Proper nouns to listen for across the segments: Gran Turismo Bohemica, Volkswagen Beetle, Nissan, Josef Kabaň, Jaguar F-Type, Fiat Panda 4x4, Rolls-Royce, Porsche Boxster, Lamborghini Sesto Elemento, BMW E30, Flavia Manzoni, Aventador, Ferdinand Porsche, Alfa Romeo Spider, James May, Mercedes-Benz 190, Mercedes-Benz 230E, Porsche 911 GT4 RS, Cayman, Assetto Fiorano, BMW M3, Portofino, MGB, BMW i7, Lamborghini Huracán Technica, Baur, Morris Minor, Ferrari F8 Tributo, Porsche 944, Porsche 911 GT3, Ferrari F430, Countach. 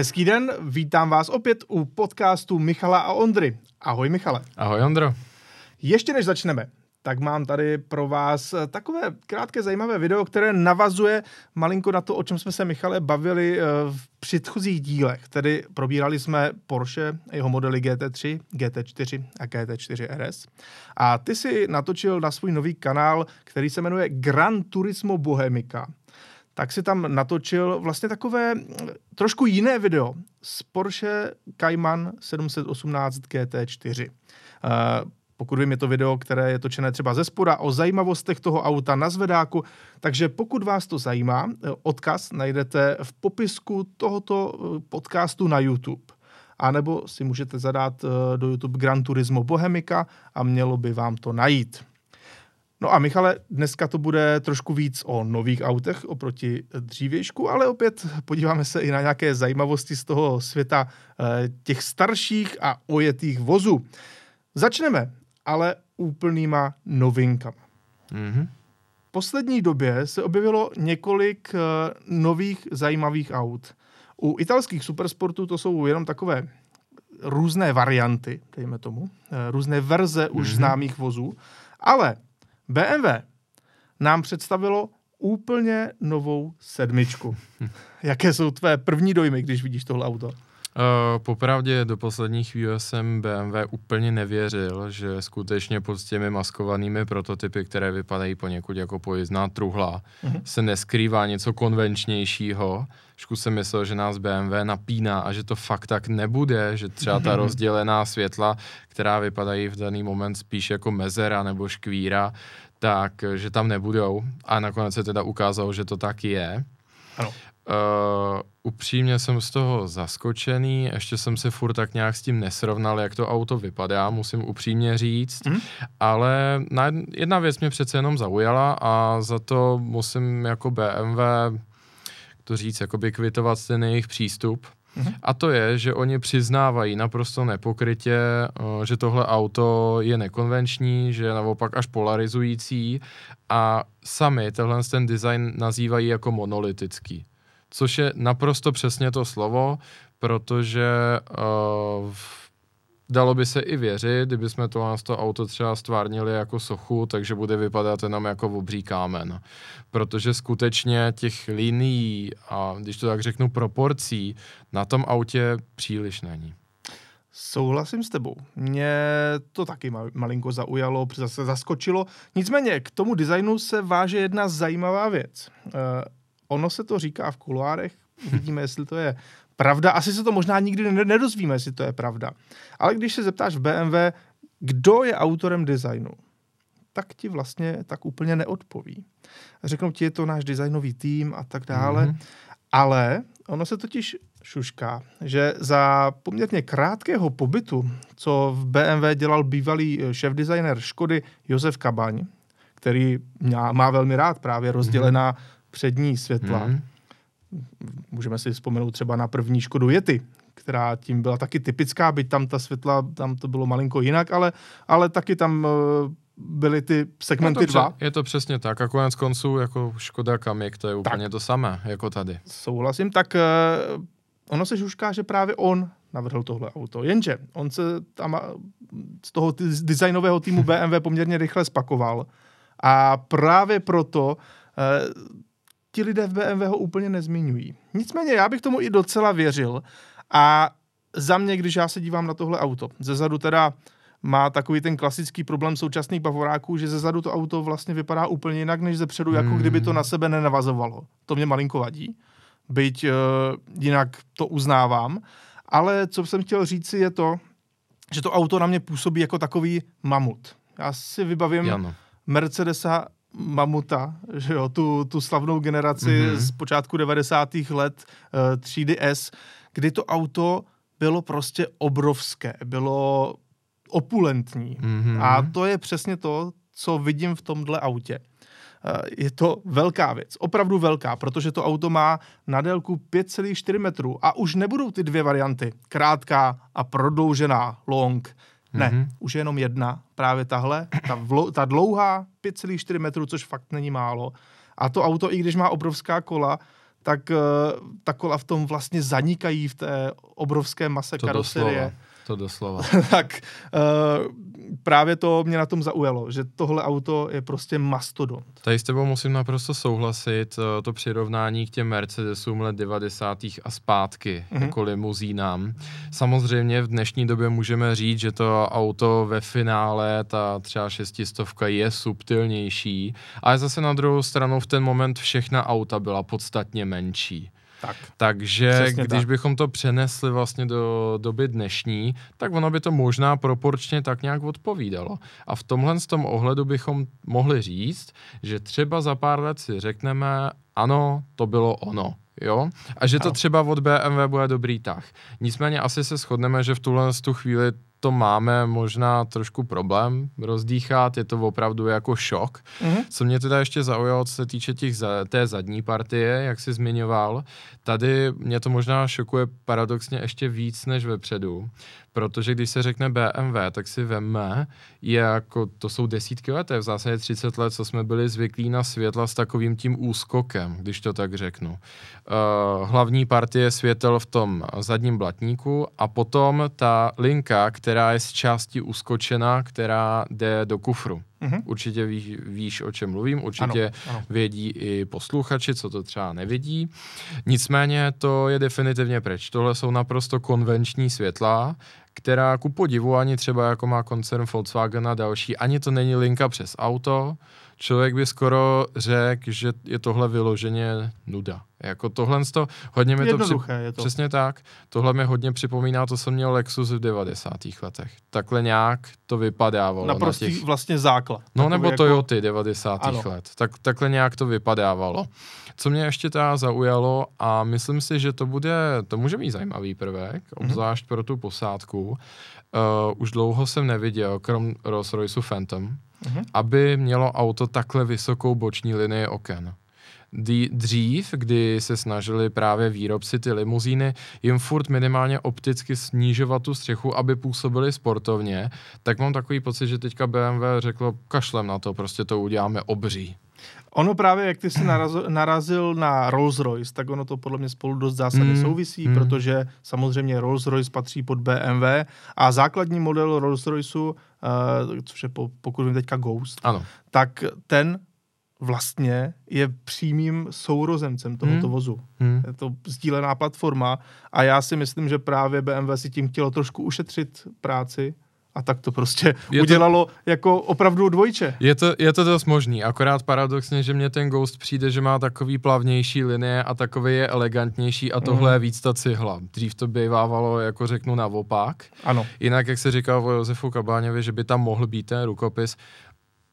Hezký den, vítám vás opět u podcastu Michala a Ondry. Ahoj Michale. Ahoj Ondro. Ještě než začneme, tak mám tady pro vás takové krátké zajímavé video, které navazuje malinko na to, o čem jsme se, Michale, bavili v předchozích dílech. Tedy probírali jsme Porsche, jeho modely GT3, GT4 a GT4 RS. A ty si natočil na svůj nový kanál, který se jmenuje Gran Turismo Bohemica. Tak si tam natočil vlastně takové trošku jiné video z Porsche Cayman 718 GT4. Pokud vím, je to video, které je točené třeba ze spoda o zajímavostech toho auta na zvedáku, takže pokud vás to zajímá, odkaz najdete v popisku tohoto podcastu na YouTube. A nebo si můžete zadat do YouTube Gran Turismo Bohemica a mělo by vám to najít. No a Michale, dneska to bude trošku víc o nových autech oproti dřívějšku, ale opět podíváme se i na nějaké zajímavosti z toho světa těch starších a ojetých vozů. Začneme ale úplnýma novinkama. Mm-hmm. V poslední době se objevilo několik nových zajímavých aut. U italských supersportů to jsou jenom takové různé varianty, dejme tomu, různé verze už známých vozů, ale BMW nám představilo úplně novou sedmičku. Jaké jsou tvé první dojmy, když vidíš tohle auto? Popravdě do posledních chvíle jsem BMW úplně nevěřil, že skutečně pod těmi maskovanými prototypy, které vypadají poněkud jako pojízdná truhla, se neskrývá něco konvenčnějšího. Trošku jsem myslel, že nás BMW napíná a že to fakt tak nebude, že třeba ta rozdělená světla, která vypadají v daný moment spíš jako mezera nebo škvíra, tak že tam nebudou. A nakonec se teda ukázalo, že to tak je. Ano. Upřímně jsem z toho zaskočený, ještě jsem se furt tak nějak s tím nesrovnal, jak to auto vypadá, musím upřímně říct, ale jedna věc mě přece jenom zaujala a za to musím jako BMW to říct, jakoby kvitovat ten jejich přístup. A to je, že oni přiznávají naprosto nepokrytě, že tohle auto je nekonvenční, že je naopak až polarizující a sami tenhle ten design nazývají jako monolitický. Což je naprosto přesně to slovo, protože dalo by se i věřit, kdybychom to auto třeba stvárnili jako sochu, takže bude vypadat jenom jako obří kámen. Protože skutečně těch linií a, když to tak řeknu, proporcí na tom autě příliš není. Souhlasím s tebou. Mě to taky malinko zaujalo, zase zaskočilo. Nicméně k tomu designu se váže jedna zajímavá věc. Ono se to říká v kuloárech, uvidíme, jestli to je pravda. Asi se to možná nikdy nedozvíme, jestli to je pravda. Ale když se zeptáš v BMW, kdo je autorem designu, tak ti vlastně tak úplně neodpoví. Řeknou ti, je to náš designový tým a tak dále. Ale ono se totiž šušká, že za poměrně krátkého pobytu, co v BMW dělal bývalý šéfdesigner Škody Josef Kabaň, který má velmi rád právě rozdělená přední světla. Můžeme si vzpomenout třeba na první Škodu Yeti, která tím byla taky typická, byť tam ta světla, tam to bylo malinko jinak, ale taky tam byly ty segmenty dva. Je to přesně tak a konec konců jako Škoda Kamiq, to je úplně tak to samé, jako tady. Souhlasím, tak ono se žušká, že právě on navrhl tohle auto, jenže on se tam z toho designového týmu BMW poměrně rychle spakoval a právě proto ti lidé v BMW ho úplně nezmiňují. Nicméně já bych tomu i docela věřil a za mě, když já se dívám na tohle auto, zezadu teda má takový ten klasický problém současných bavoráků, že zezadu to auto vlastně vypadá úplně jinak, než zepředu, jako kdyby to na sebe nenavazovalo. To mě malinko vadí, byť jinak to uznávám, ale co jsem chtěl říci je to, že to auto na mě působí jako takový mamut. Já si vybavím Mercedesa Mamuta, že jo, tu slavnou generaci z počátku 90. let třídy S, kdy to auto bylo prostě obrovské, bylo opulentní. A to je přesně to, co vidím v tomhle autě. Je to velká věc, opravdu velká, protože to auto má na délku 5,4 metrů a už nebudou ty dvě varianty, krátká a prodloužená, long. Ne, už je jenom jedna, právě tahle, ta dlouhá 5,4 metrů, což fakt není málo. A to auto, i když má obrovská kola, tak ta kola v tom vlastně zanikají v té obrovské mase karoserie. To doslova. Tak právě to mě na tom zaujalo, že tohle auto je prostě mastodont. Tady s tebou musím naprosto souhlasit, to přirovnání k těm Mercedesům let 90. a zpátky, jako limuzínám. Samozřejmě v dnešní době můžeme říct, že to auto ve finále, ta třeba 600 je subtilnější, ale zase na druhou stranu v ten moment všechna auta byla podstatně menší. Tak. Takže když bychom to přenesli vlastně do doby dnešní, tak ono by to možná proporčně tak nějak odpovídalo. A v tomhle z tom ohledu bychom mohli říct, že třeba za pár let si řekneme, ano, to bylo ono. Jo? A že to třeba od BMW bude dobrý tah. Nicméně asi se shodneme, že v tuhle tu chvíli to máme možná trošku problém rozdýchat, je to opravdu jako šok. Co mě teda ještě zaujalo, co se týče té zadní partie, jak jsi zmiňoval, tady mě to možná šokuje paradoxně ještě víc než vepředu, protože když se řekne BMW, tak si vemme, jako to jsou desítky let, v zásadě 30 let, co jsme byli zvyklí na světla s takovým tím úskokem, když to tak řeknu. Hlavní partie světel v tom zadním blatníku a potom ta linka, která je z části uskočena, která jde do kufru. Určitě víš, o čem mluvím, určitě ano. Vědí i posluchači, co to třeba nevidí. Nicméně to je definitivně pryč. Tohle jsou naprosto konvenční světla, která ku podivu ani třeba jako má koncern Volkswagen a další, ani to není linka přes auto. Člověk by skoro řekl, že je tohle vyloženě nuda. Jako tohle hodně mi to přesně tak. Tohle mi hodně připomíná, to jsem měl Lexus v 90. letech. Takhle nějak to vypadávalo. Naprostý na těch vlastně základ. No nebo jako Toyoty 90. Ano. let. Takhle nějak to vypadávalo. Co mě ještě teda zaujalo a myslím si, že to může být zajímavý prvek, obzvlášť pro tu posádku. Už dlouho jsem neviděl, krom Rolls-Royce Phantom, aby mělo auto takhle vysokou boční linii oken. Dřív, kdy se snažili právě výrobci ty limuzíny jim furt minimálně opticky snižovat tu střechu, aby působili sportovně, tak mám takový pocit, že teďka BMW řeklo kašlem na to, prostě to uděláme obří. Ono právě, jak ty jsi narazil na Rolls-Royce, tak ono to podle mě spolu dost zásadně souvisí, protože samozřejmě Rolls-Royce patří pod BMW a základní model Rolls-Royce, což je pokud vím teďka Ghost, ano. tak ten vlastně je přímým sourozencem tohoto vozu. Je to sdílená platforma a já si myslím, že právě BMW si tím chtělo trošku ušetřit práci. A tak to prostě udělalo jako opravdu dvojče. Je to dost možný, akorát paradoxně, že mě ten Ghost přijde, že má takový plavnější linie a takový je elegantnější a tohle je víc ta cihla. Dřív to bývávalo, jako řeknu, naopak. Ano. Jinak, jak se říkal o Josefu Kabáňovi, že by tam mohl být ten rukopis,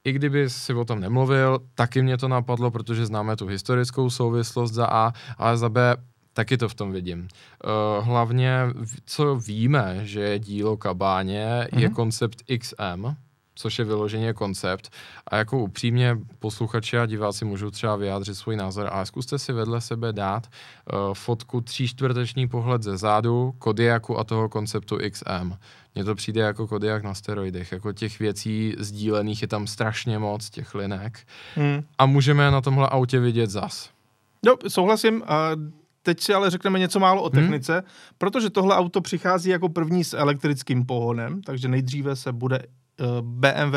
i kdyby si o tom nemluvil, taky mě to napadlo, protože známe tu historickou souvislost za A, ale za B taky to v tom vidím. Hlavně, co víme, že je dílo Kabáně, je koncept XM, což je vyloženě koncept. A jako upřímně posluchači a diváci můžou třeba vyjádřit svůj názor, ale zkuste si vedle sebe dát fotku 3/4 pohled ze zádu, Kodiaku a toho konceptu XM. Mně to přijde jako Kodiak na steroidech, jako těch věcí sdílených je tam strašně moc, těch linek. A můžeme na tomhle autě vidět zas. No, souhlasím. Teď si ale řekneme něco málo o technice, protože tohle auto přichází jako první s elektrickým pohonem, takže nejdříve se bude BMW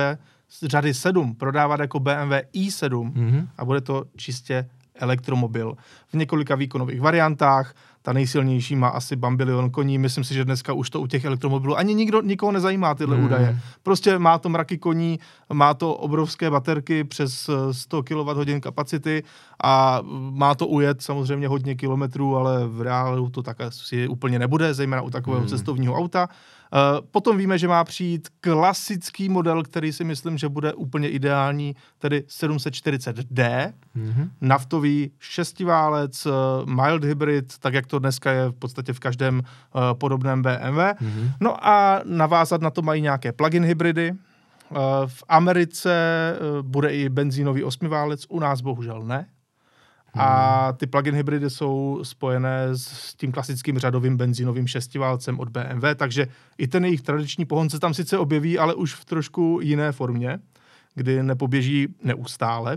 z řady 7 prodávat jako BMW i7 a bude to čistě elektromobil. V několika výkonových variantách, ta nejsilnější má asi bambilion koní, myslím si, že dneska už to u těch elektromobilů ani nikoho nezajímá tyhle údaje. Prostě má to mraky koní, má to obrovské baterky přes 100 kWh kapacity a má to ujet samozřejmě hodně kilometrů, ale v reálu to tak asi úplně nebude, zejména u takového cestovního auta. Potom víme, že má přijít klasický model, který si myslím, že bude úplně ideální, tedy 740D, naftový šestiválec, mild hybrid, tak jak to dneska je v podstatě v každém podobném BMW. No a navázat na to mají nějaké plug-in hybridy. V Americe bude i benzínový osmiválec, u nás bohužel ne. A ty plug-in hybridy jsou spojené s tím klasickým řadovým benzínovým šestiválcem od BMW, takže i ten jejich tradiční pohon se tam sice objeví, ale už v trošku jiné formě, kdy nepoběží neustále.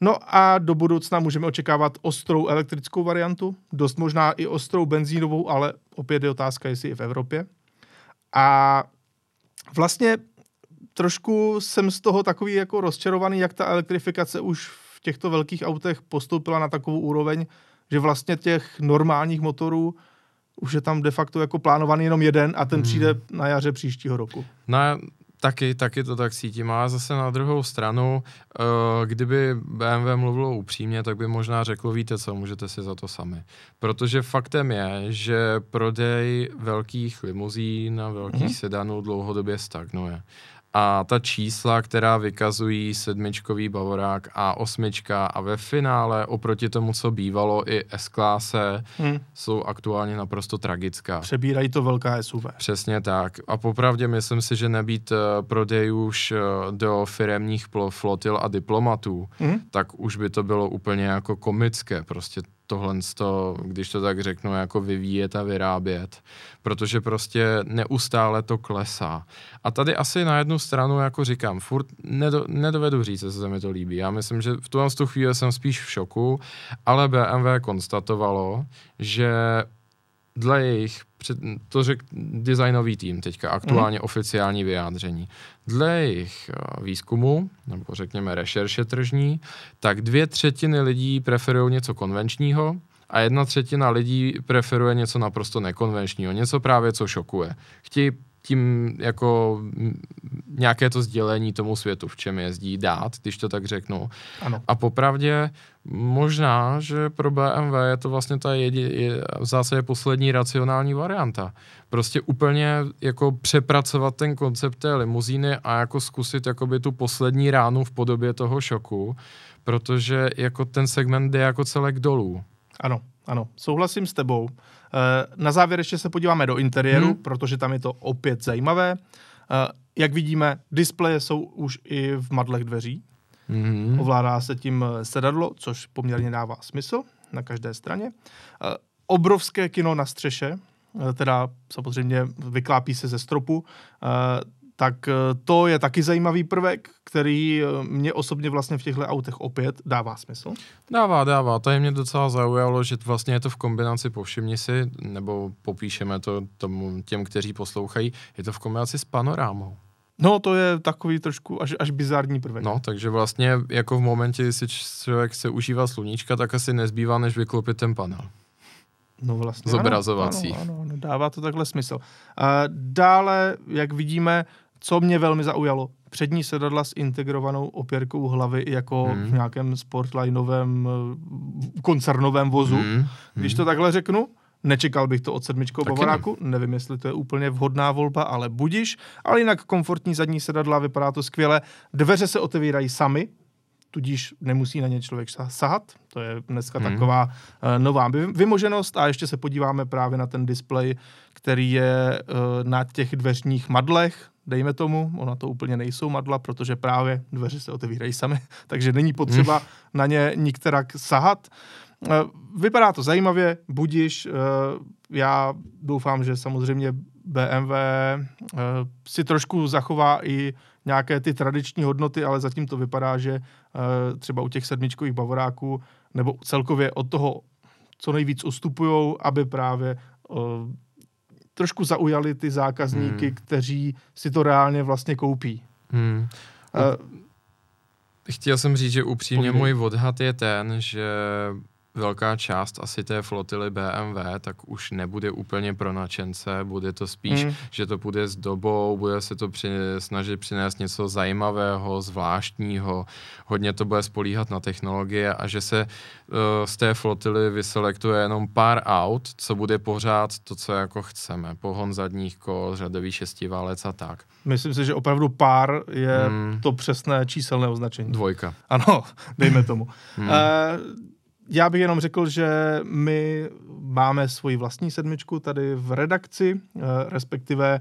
No a do budoucna můžeme očekávat ostrou elektrickou variantu, dost možná i ostrou benzínovou, ale opět je otázka, jestli i v Evropě. A vlastně trošku jsem z toho takový jako rozčarovaný, jak ta elektrifikace už v těchto velkých autech postoupila na takovou úroveň, že vlastně těch normálních motorů už je tam de facto jako plánovaný jenom jeden a ten přijde na jaře příštího roku. Taky to tak cítím. A zase na druhou stranu, kdyby BMW mluvilo upřímně, tak by možná řeklo, víte co, můžete si za to sami. Protože faktem je, že prodej velkých limuzín a velkých sedanů dlouhodobě stagnuje. A ta čísla, která vykazují sedmičkový Bavorák a osmička a ve finále oproti tomu, co bývalo i S-kláse, jsou aktuálně naprosto tragická. Přebírají to velká SUV. Přesně tak. A popravdě myslím si, že nebýt prodejů už do firemních flotil a diplomatů, tak už by to bylo úplně jako komické. Prostě tohle, když to tak řeknu, jako vyvíjet a vyrábět, protože prostě neustále to klesá. A tady asi na jednu stranu, jako říkám, furt nedovedu říct, jestli se mi to líbí. Já myslím, že v tuhle chvíli jsem spíš v šoku, ale BMW konstatovalo, že dle jejich, to řekl designový tým teďka, aktuálně oficiální vyjádření, dle jejich výzkumu, nebo řekněme rešerše tržní, tak 2/3 lidí preferují něco konvenčního a 1/3 lidí preferuje něco naprosto nekonvenčního, něco právě, co šokuje. Chtějí tím jako nějaké to sdělení tomu světu, v čem jezdí, dát, když to tak řeknu. Ano. A popravdě možná, že pro BMW je to vlastně ta v zásadě poslední racionální varianta. Prostě úplně jako přepracovat ten koncept té limuzíny a jako zkusit jakoby tu poslední ránu v podobě toho šoku, protože jako ten segment jde jako celek dolů. Ano, ano, souhlasím s tebou. Na závěr ještě se podíváme do interiéru, protože tam je to opět zajímavé. Jak vidíme, displeje jsou už i v madlech dveří. Ovládá se tím sedadlo, což poměrně dává smysl na každé straně. Obrovské kino na střeše, teda samozřejmě vyklápí se ze stropu, tak to je taky zajímavý prvek, který mě osobně vlastně v těchto autech opět dává smysl. Dává. Tady mě docela zaujalo, že vlastně je to v kombinaci, povšimni si, nebo popíšeme to těm, kteří poslouchají, je to v kombinaci s panorámou. No, to je takový trošku až bizarní prvek. No, takže vlastně jako v momentě, jestli člověk se užívá sluníčka, tak asi nezbývá, než vyklopit ten panel. No vlastně zobrazovací. Ano, dává to takhle smysl. Dále, jak vidíme, co mě velmi zaujalo, přední sedadla s integrovanou opěrkou hlavy jako v nějakém sportlinovém koncernovém vozu. Když to takhle řeknu, nečekal bych to od sedmičkového Bavoráku, nevím, jestli to je úplně vhodná volba, ale budiš. Ale jinak komfortní zadní sedadla, vypadá to skvěle. Dveře se otevírají samy, tudíž nemusí na ně člověk sahat. To je dneska taková nová vymoženost. A ještě se podíváme právě na ten displej, který je na těch dveřních madlech, dejme tomu. Ona to úplně nejsou madla, protože právě dveře se otevírají samy, takže není potřeba na ně nikterak sahat. Vypadá to zajímavě, budiš. Já doufám, že samozřejmě BMW si trošku zachová i nějaké ty tradiční hodnoty, ale zatím to vypadá, že třeba u těch sedmičkových Bavoráků nebo celkově od toho co nejvíc ustupujou, aby právě trošku zaujali ty zákazníky, kteří si to reálně vlastně koupí. Chtěl jsem říct, že upřímně můj odhad je ten, že velká část asi té flotily BMW tak už nebude úplně pro nadšence, bude to spíš, že to půjde s dobou, bude se to snažit přinést něco zajímavého, zvláštního, hodně to bude spolíhat na technologie a že se z té flotily vyselektuje jenom pár aut, co bude pořád to, co jako chceme, pohon zadních kol, řadový šestiválec a tak. Myslím si, že opravdu pár je to přesné číselné označení. Dvojka. Ano, dejme tomu. Já bych jenom řekl, že my máme svoji vlastní sedmičku tady v redakci, respektive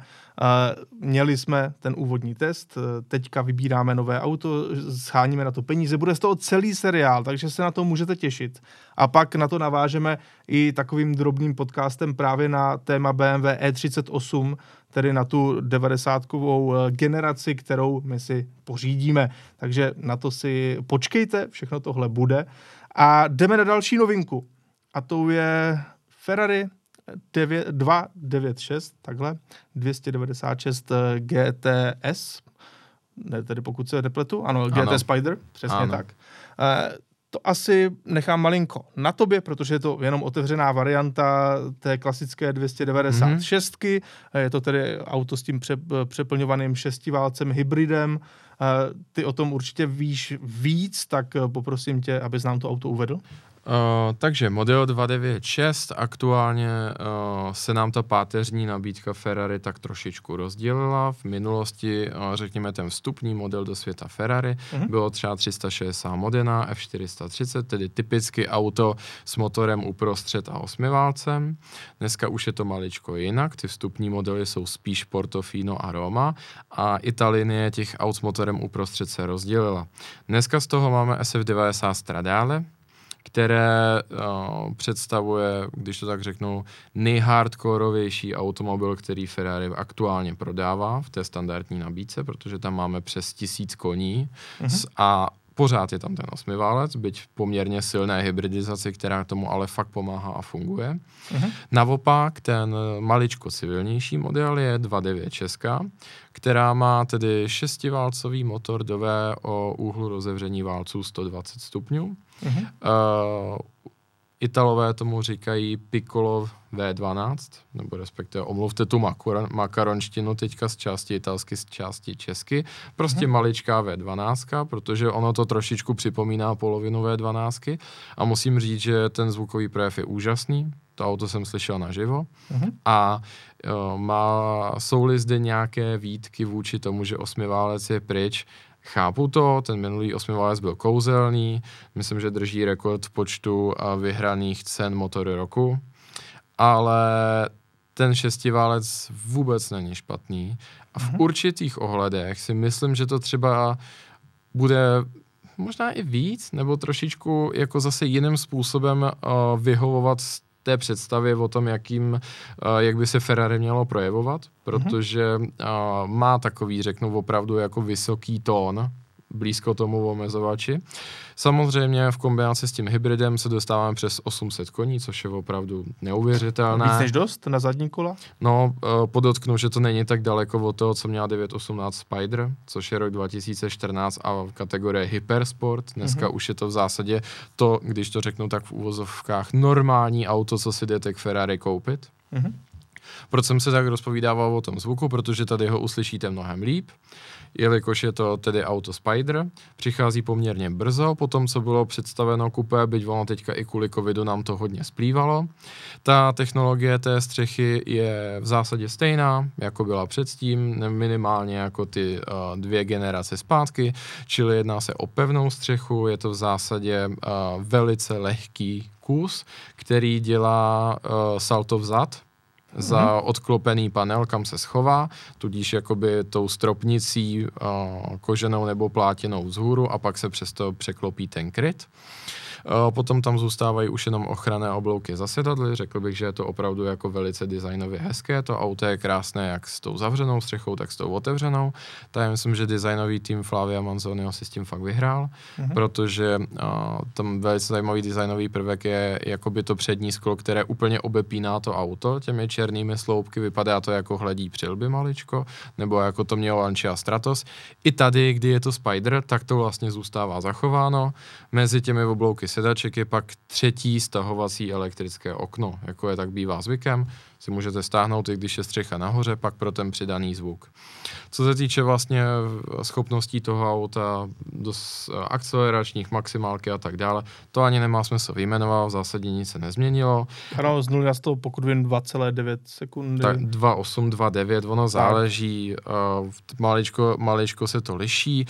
měli jsme ten úvodní test, teďka vybíráme nové auto, scháníme na to peníze, bude z toho celý seriál, takže se na to můžete těšit. A pak na to navážeme i takovým drobným podcastem právě na téma BMW E38, tedy na tu 90kovou generaci, kterou my si pořídíme. Takže na to si počkejte, všechno tohle bude. A jdeme na další novinku. A to je Ferrari 296 GTS. Ne, tedy pokud se nepletu. Ano, ano. GT Spider, přesně ano. Tak. To asi nechám malinko na tobě, protože je to jenom otevřená varianta té klasické 296. Mm-hmm. Je to tedy auto s tím přeplňovaným šestiválcem hybridem. Ty o tom určitě víš víc, tak poprosím tě, abys nám to auto uvedl. Takže model 296, aktuálně se nám ta páteřní nabídka Ferrari tak trošičku rozdělila. V minulosti, řekněme, ten vstupní model do světa Ferrari bylo třeba 360 Modena, F430, tedy typicky auto s motorem uprostřed a osmiválcem. Dneska už je to maličko jinak, ty vstupní modely jsou spíš Portofino a Roma a Italinie těch aut s motorem uprostřed se rozdělila. Dneska z toho máme SF90 Stradale, které představuje, když to tak řeknu, nejhardkorovější automobil, který Ferrari aktuálně prodává v té standardní nabídce, protože tam máme přes 1000 koní a pořád je tam ten osmiválec, byť poměrně silné hybridizaci, která tomu ale fakt pomáhá a funguje. Naopak ten maličko civilnější model je 296, která má tedy 6válcový motor dové o úhlu rozevření válců 120 stupňů. Italové tomu říkají Piccolo V12, nebo respektive omluvte tu makaronštinu teďka z části italsky, z části česky. Prostě maličká V12, protože ono to trošičku připomíná polovinu V12 a musím říct, že ten zvukový projev je úžasný. To auto jsem slyšel naživo a jsou-li zde nějaké výtky vůči tomu, že osmiválec je pryč, chápu to, ten minulý osmiválec byl kouzelný, myslím, že drží rekord v počtu vyhraných cen motory roku, ale ten šestiválec vůbec není špatný a v určitých ohledech si myslím, že to třeba bude možná i víc, nebo trošičku jako zase jiným způsobem vyhovovat té představě o tom, jak by se Ferrari mělo projevovat, protože má takový, řeknu, opravdu jako vysoký tón, blízko tomu omezovači. Samozřejmě v kombinaci s tím hybridem se dostáváme přes 800 koní, což je opravdu neuvěřitelné. Víc než dost na zadní kola? No, podotknu, že to není tak daleko od toho, co měla 918 Spider, což je rok 2014 a v kategorii Hypersport. Dneska už je to v zásadě to, když to řeknu tak v uvozovkách, normální auto, co si jdete k Ferrari koupit. Proč jsem se tak rozpovídával o tom zvuku? Protože tady ho uslyšíte mnohem líp, jelikož je to tedy auto Spider, přichází poměrně brzo, po tom, co bylo představeno kupé, byť ono teďka i kvůli covidu nám to hodně splývalo. Ta technologie té střechy je v zásadě stejná, jako byla předtím, minimálně jako ty dvě generace zpátky, čili jedná se o pevnou střechu, je to v zásadě velice lehký kus, který dělá salto vzad, za odklopený panel, kam se schová, tudíž jakoby tou stropnicí koženou nebo plátěnou vzhůru a pak se přesto překlopí ten kryt. Potom tam zůstávají už jenom ochranné oblouky za sedadly. Řekl bych, že je to opravdu jako velice designově hezké. To auto je krásné jak s tou zavřenou střechou, tak s tou otevřenou. Tady myslím, že designový tým Flavia Manzoni si s tím fakt vyhrál, protože tam velice zajímavý designový prvek je jakoby to přední sklo, které úplně obepíná to auto těmi černými sloupky. Vypadá to jako hledí přilby maličko, nebo jako to mělo Lancia Stratos. I tady, kdy je to Spider, tak to vlastně zůstává zachováno. Mezi těmi oblouky sedaček je pak třetí stahovací elektrické okno, jako je tak bývá zvykem, si můžete stáhnout, i když je střecha nahoře, pak pro ten přidaný zvuk. Co se týče vlastně schopností toho auta, akceleračních, maximálky a tak dále, to ani nemá smysl vyjmenovat, v zásadě nic se nezměnilo. Ano, z 0 na 100, pokud vím, 2,9 sekundy. Tak 2,8, 2,9, ono záleží, maličko se to liší,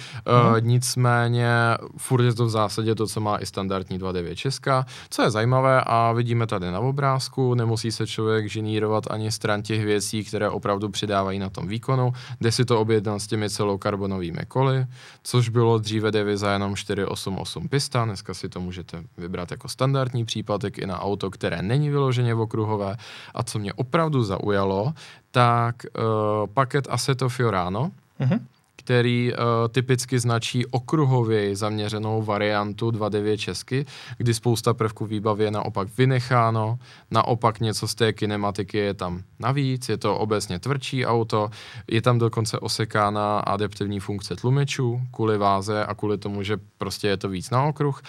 nicméně furt je to v zásadě to, co má i standard standardní 296, co je zajímavé a vidíme tady na obrázku, nemusí se člověk žinírovat ani stran těch věcí, které opravdu přidávají na tom výkonu. Jde si to objednat s těmi celokarbonovými koly, což bylo dříve deviza jenom 488 pista, dneska si to můžete vybrat jako standardní příplatek i na auto, které není vyloženě okruhové. A co mě opravdu zaujalo, tak paket Assetto Fiorano, který typicky značí okruhově zaměřenou variantu 296, kdy spousta prvků výbavy je naopak vynecháno, naopak něco z té kinematiky je tam navíc, je to obecně tvrdší auto, je tam dokonce osekána adaptivní funkce tlumičů kvůli váze a kvůli tomu, že prostě je to víc na okruh,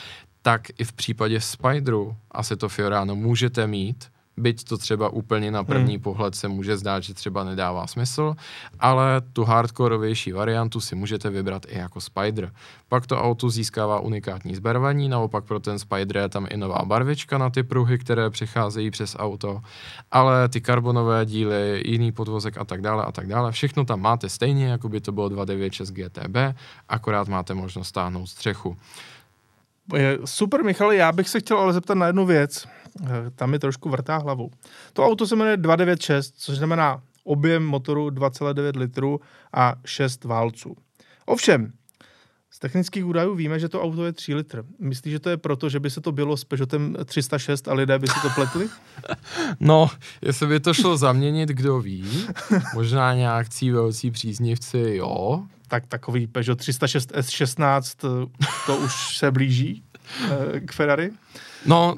tak i v případě Spideru Assetto Fiorano můžete mít, byť to třeba úplně na první pohled se může zdát, že třeba nedává smysl, ale tu hardkorovější variantu si můžete vybrat i jako Spider. Pak to auto získává unikátní zbarvení, naopak pro ten Spider je tam i nová barvička na ty pruhy, které přecházejí přes auto, ale ty karbonové díly, jiný podvozek a tak dále, všechno tam máte stejně, jako by to bylo 296 GTB, akorát máte možnost stáhnout střechu. Super, Michale, já bych se chtěl ale zeptat na jednu věc. Tam mi trošku vrtá hlavou. To auto se jmenuje 296, což znamená objem motoru 2,9 litrů a 6 válců. Ovšem, z technických údajů víme, že to auto je 3 litr. Myslíš, že to je proto, že by se to bylo s Peugeotem 306 a lidé by si to pletli? No, jestli by to šlo zaměnit, kdo ví. Možná nějakcí velcí příznivci, jo. Tak takový Peugeot 306 S16, to už se blíží k Ferrari. No,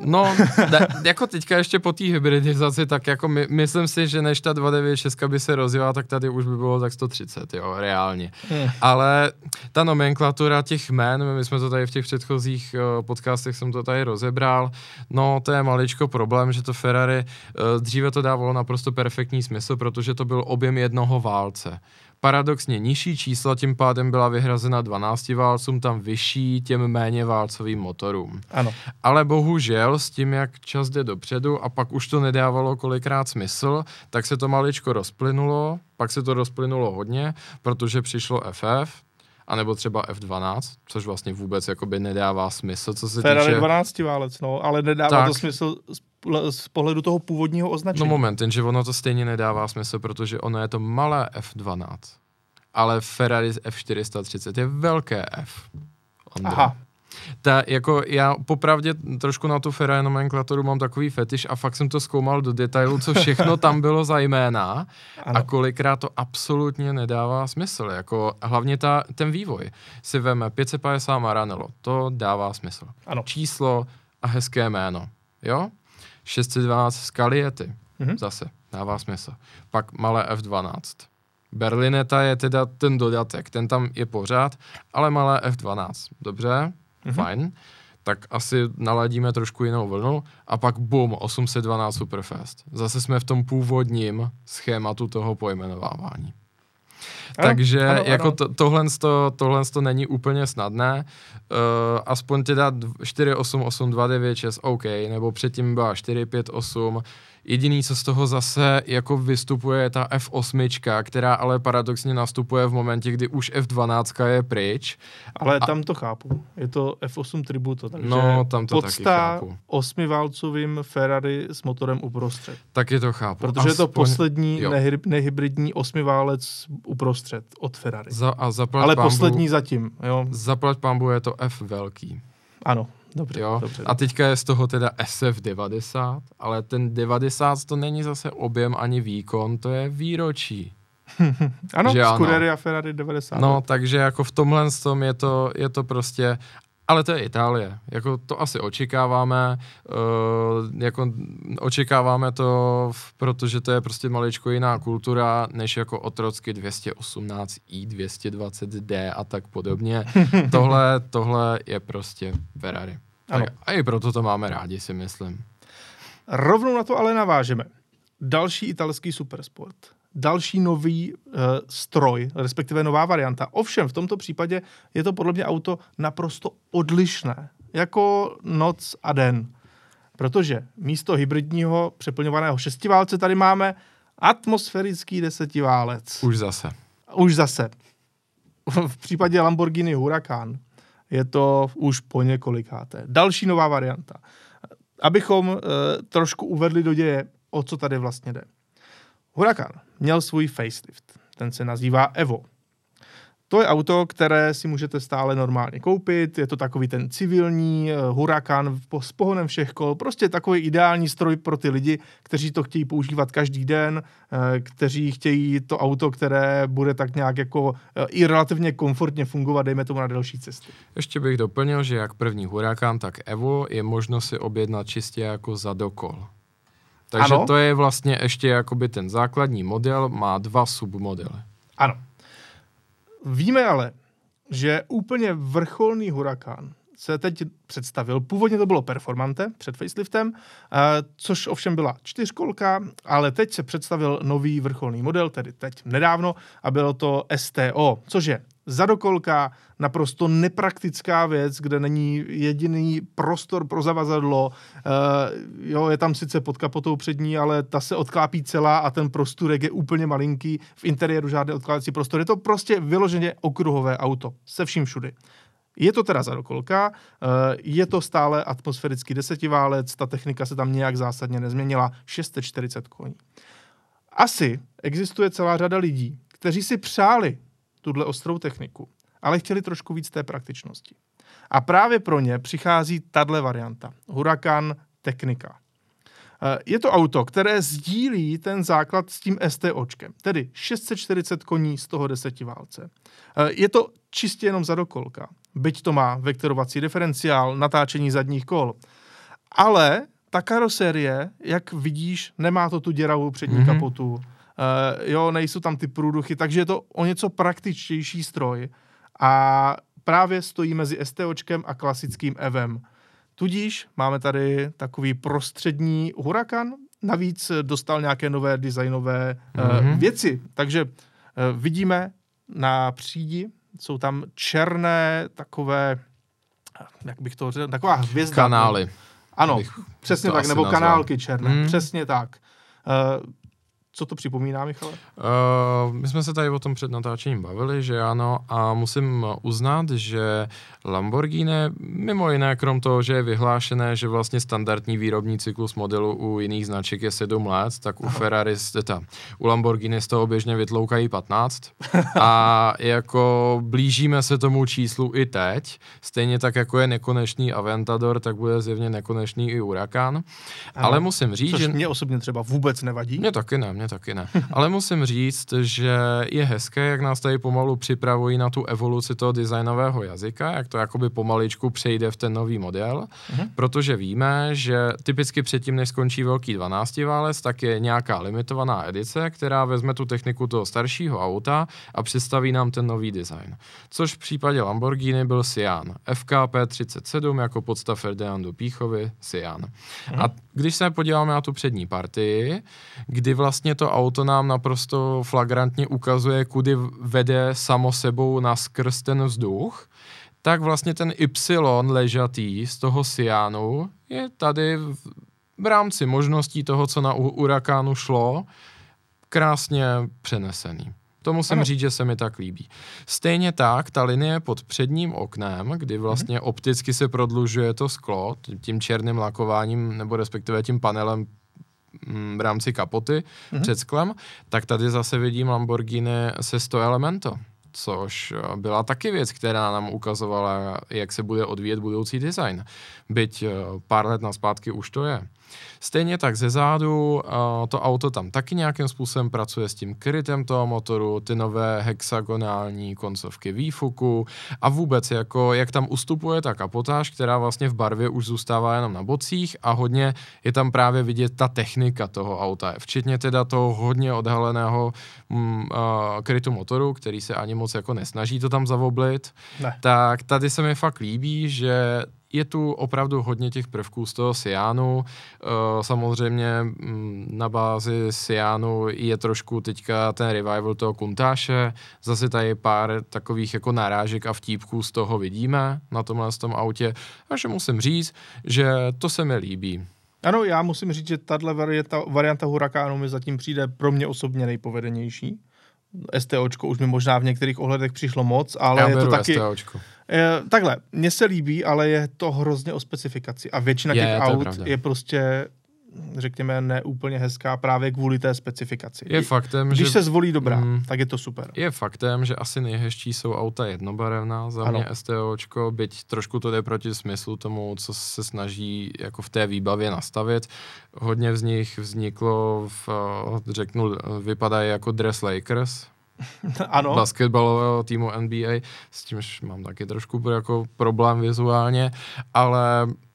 jako teďka ještě po té hybridizaci, tak jako myslím si, že než ta 296 by se rozjela, tak tady už by bylo tak 130, jo, reálně. Ale ta nomenklatura těch jmén, my jsme to tady v těch předchozích podcastech jsem to tady rozebral, no to je maličko problém, že to Ferrari dříve to dávalo naprosto perfektní smysl, protože to byl objem jednoho válce. Paradoxně nižší čísla tím pádem byla vyhrazena 12 válcům, tam vyšší, těm méně válcovým motorům. Ano. Ale bohužel s tím, jak čas jde dopředu a pak už to nedávalo kolikrát smysl, tak se to maličko rozplynulo, pak se to rozplynulo hodně, protože přišlo FF, anebo třeba F12, což vlastně vůbec jakoby nedává smysl, co se Ferrari týče... 12 válec, no, ale nedává tak to smysl z pohledu toho původního označení. No moment, jenže ono to stejně nedává smysl, protože ono je to malé F12, ale Ferrari F430 je velké F. André. Aha. Ta, jako já popravdě trošku na tu Ferrari nomenklaturu mám takový fetiš a fakt jsem to zkoumal do detailu, co všechno tam bylo za jména a kolikrát to absolutně nedává smysl. Jako, hlavně ten vývoj. Si veme 550 Maranello, to dává smysl. Ano. Číslo a hezké jméno. Jo? 612 Scaliety, zase dává smysl. Pak malé F12. Berlinetta je teda ten dodatek, ten tam je pořád, ale malé F12. Dobře? Fajn, tak asi naladíme trošku jinou vlnu a pak bum, 812 Superfest. Zase jsme v tom původním schématu toho pojmenovávání. Takže ano, jako tohle není úplně snadné, aspoň teda 488296, OK, nebo předtím byla 458, jediný, co z toho zase jako vystupuje, je ta F8, která ale paradoxně nastupuje v momentě, kdy už F12 je pryč. Ale tam to chápu, je to F8 Tributo, takže no, tam to podsta osmiválcovým Ferrari s motorem uprostřed. Taky to chápu. Protože aspoň, je to poslední nehybridní osmiválec uprostřed od Ferrari. Ale poslední zatím. Jo. Zaplať pambu je to F velký. Ano. Dobře. A teďka je z toho teda SF90, ale ten 90 to není zase objem ani výkon, to je výročí. Ano, z Scuderia Ferrari 90. No, takže jako v tomhle tom je to prostě, ale to je Itálie, jako to asi očekáváme, očekáváme to, protože to je prostě maličko jiná kultura, než jako otrocky 218i, 220d a tak podobně. Tohle je prostě Ferrari. A i proto to máme rádi, si myslím. Rovnou na to ale navážeme. Další italský supersport. Další nový stroj, respektive nová varianta. Ovšem, v tomto případě je to podle mě auto naprosto odlišné. Jako noc a den. Protože místo hybridního přeplňovaného šestiválce tady máme atmosférický desetiválec. Už zase. V případě Lamborghini Huracán. je to už po několikáté. Další nová varianta. Abychom trošku uvedli do děje, o co tady vlastně jde. Huracán měl svůj facelift, ten se nazývá Evo. To je auto, které si můžete stále normálně koupit, je to takový ten civilní Huracán s pohonem všech kol, prostě takový ideální stroj pro ty lidi, kteří to chtějí používat každý den, kteří chtějí to auto, které bude tak nějak jako i relativně komfortně fungovat, dejme tomu na delší cesty. Ještě bych doplnil, že jak první Huracán, tak Evo je možno si objednat čistě jako za dokol. Takže ano. To je vlastně ještě jakoby ten základní model, má dva submodely. Ano. Víme ale, že úplně vrcholný Huracán se teď představil. Původně to bylo Performante před faceliftem, což ovšem byla čtyřkolka, ale teď se představil nový vrcholný model, tedy teď nedávno, a bylo to STO, což je zadokolka, naprosto nepraktická věc, kde není jediný prostor pro zavazadlo. Jo, je tam sice pod kapotou přední, ale ta se odklápí celá a ten prostorek je úplně malinký. V interiéru žádný odkládací prostor. Je to prostě vyloženě okruhové auto. Se vším všudy. Je to teda zadokolka, je to stále atmosférický desetiválec, ta technika se tam nějak zásadně nezměnila. 640 koní. Asi existuje celá řada lidí, kteří si přáli tuhle ostrou techniku, ale chtěli trošku víc té praktičnosti. A právě pro ně přichází tahle varianta, Huracán Technica. Je to auto, které sdílí ten základ s tím STOčkem, tedy 640 koní z toho desetiválce. Je to čistě jenom zadokolka, byť to má vektorovací diferenciál, natáčení zadních kol, ale ta karoserie, jak vidíš, nemá to tu děravou přední kapotu, jo, nejsou tam ty průduchy, takže je to o něco praktičtější stroj a právě stojí mezi STOčkem a klasickým EVem. Tudíž máme tady takový prostřední Huracán, navíc dostal nějaké nové designové věci, takže vidíme na přídi, jsou tam černé takové, jak bych to řekl, taková hvězda. Kanály. Ano, přesně tak, nebo nazval. Kanálky černé, přesně tak. Co to připomíná, Michale? My jsme se tady o tom před natáčením bavili, že ano, a musím uznat, že Lamborghini, mimo jiné, krom toho, že je vyhlášené, že vlastně standardní výrobní cyklus modelu u jiných značek je 7 let, tak u Ferrari, u Lamborghini z toho běžně vytloukají 15 a jako blížíme se tomu číslu i teď, stejně tak jako je nekonečný Aventador, tak bude zjevně nekonečný i Huracán, ale musím říct, což mě osobně třeba vůbec nevadí. Mě taky ne. Ale musím říct, že je hezké, jak nás tady pomalu připravují na tu evoluci toho designového jazyka, jak to jakoby pomaličku přejde v ten nový model, protože víme, že typicky předtím, než skončí velký 12válec, tak je nějaká limitovaná edice, která vezme tu techniku toho staršího auta a představí nám ten nový design. Což v případě Lamborghini byl Sián FKP 37 jako podsta Ferdinandu Píchovi Sián. A když se podíváme na tu přední partii, kdy vlastně to auto nám naprosto flagrantně ukazuje, kudy vede samo sebou naskrz ten vzduch, tak vlastně ten Y ležatý z toho Siánu je tady v rámci možností toho, co na Huracánu šlo, krásně přenesený. To musím říct, že se mi tak líbí. Stejně tak, ta linie pod předním oknem, kdy vlastně opticky se prodlužuje to sklo, tím černým lakováním, nebo respektive tím panelem v rámci kapoty před sklem, tak tady zase vidím Lamborghini Sesto Elemento, což byla taky věc, která nám ukazovala, jak se bude odvíjet budoucí design. Byť pár let nazpátky už to je. Stejně tak ze zádu, to auto tam taky nějakým způsobem pracuje s tím krytem toho motoru, ty nové hexagonální koncovky výfuku a vůbec, jako, jak tam ustupuje ta kapotáž, která vlastně v barvě už zůstává jenom na bocích a hodně je tam právě vidět ta technika toho auta, včetně teda toho hodně odhaleného krytu motoru, který se ani moc jako nesnaží to tam zavoblit. Ne. Tak tady se mi fakt líbí, že je tu opravdu hodně těch prvků z toho Siánu. Samozřejmě na bázi Siánu je trošku teďka ten revival toho Countach. Zase tady pár takových jako narážek a vtípků z toho vidíme na tomhle tom autě. Takže musím říct, že to se mi líbí. Ano, já musím říct, že tato varianta Huracánu mi zatím přijde pro mě osobně nejpovedenější. STOčko už mi možná v některých ohledech přišlo moc, ale je to taky... STOčko. Takhle, mně se líbí, ale je to hrozně o specifikaci a většina těch aut je prostě, řekněme, neúplně hezká právě kvůli té specifikaci. Je faktem, když se zvolí dobrá, tak je to super. Je faktem, že asi nejhezčí jsou auta jednobarevná, za mě STOčko, byť trošku to jde proti smyslu tomu, co se snaží jako v té výbavě nastavit. Hodně z nich vzniklo, vypadají jako dress Lakers, ano, basketbalového týmu NBA, s tímž mám taky trošku jako problém vizuálně, ale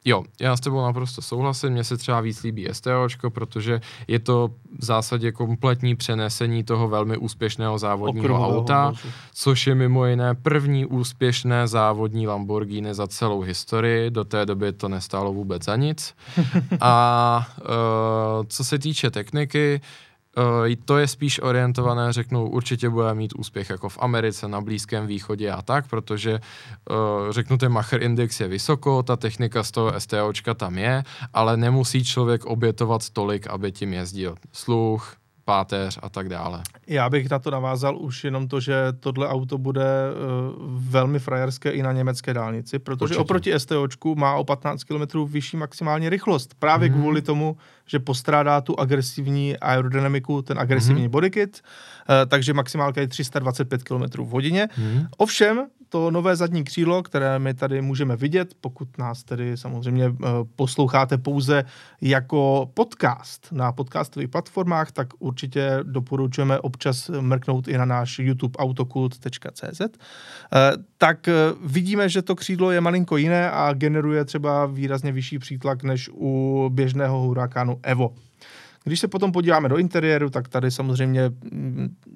jo, já s tebou naprosto souhlasím, mně se třeba víc líbí STOčko, protože je to v zásadě kompletní přenesení toho velmi úspěšného závodního auta, což je mimo jiné první úspěšné závodní Lamborghini za celou historii, do té doby to nestálo vůbec za nic. A co se týče techniky, to je spíš orientované, řeknu, určitě bude mít úspěch jako v Americe, na Blízkém východě a tak, protože řeknu, ten Macher index je vysoko, ta technika z toho STOčka tam je, ale nemusí člověk obětovat tolik, aby tím jezdil. Sluch, páteř a tak dále. Já bych na to navázal už jenom to, že tohle auto bude velmi frajerské i na německé dálnici, protože určitě oproti STOčku má o 15 km vyšší maximální rychlost. Právě kvůli tomu, že postrádá tu agresivní aerodynamiku, ten agresivní bodykit, takže maximálka je 325 km v hodině. Ovšem, to nové zadní křídlo, které my tady můžeme vidět, pokud nás tedy samozřejmě posloucháte pouze jako podcast na podcastových platformách, tak určitě doporučujeme občas mrknout i na náš YouTube autokult.cz. Tak vidíme, že to křídlo je malinko jiné a generuje třeba výrazně vyšší přítlak než u běžného Huracánu Evo. Když se potom podíváme do interiéru, tak tady samozřejmě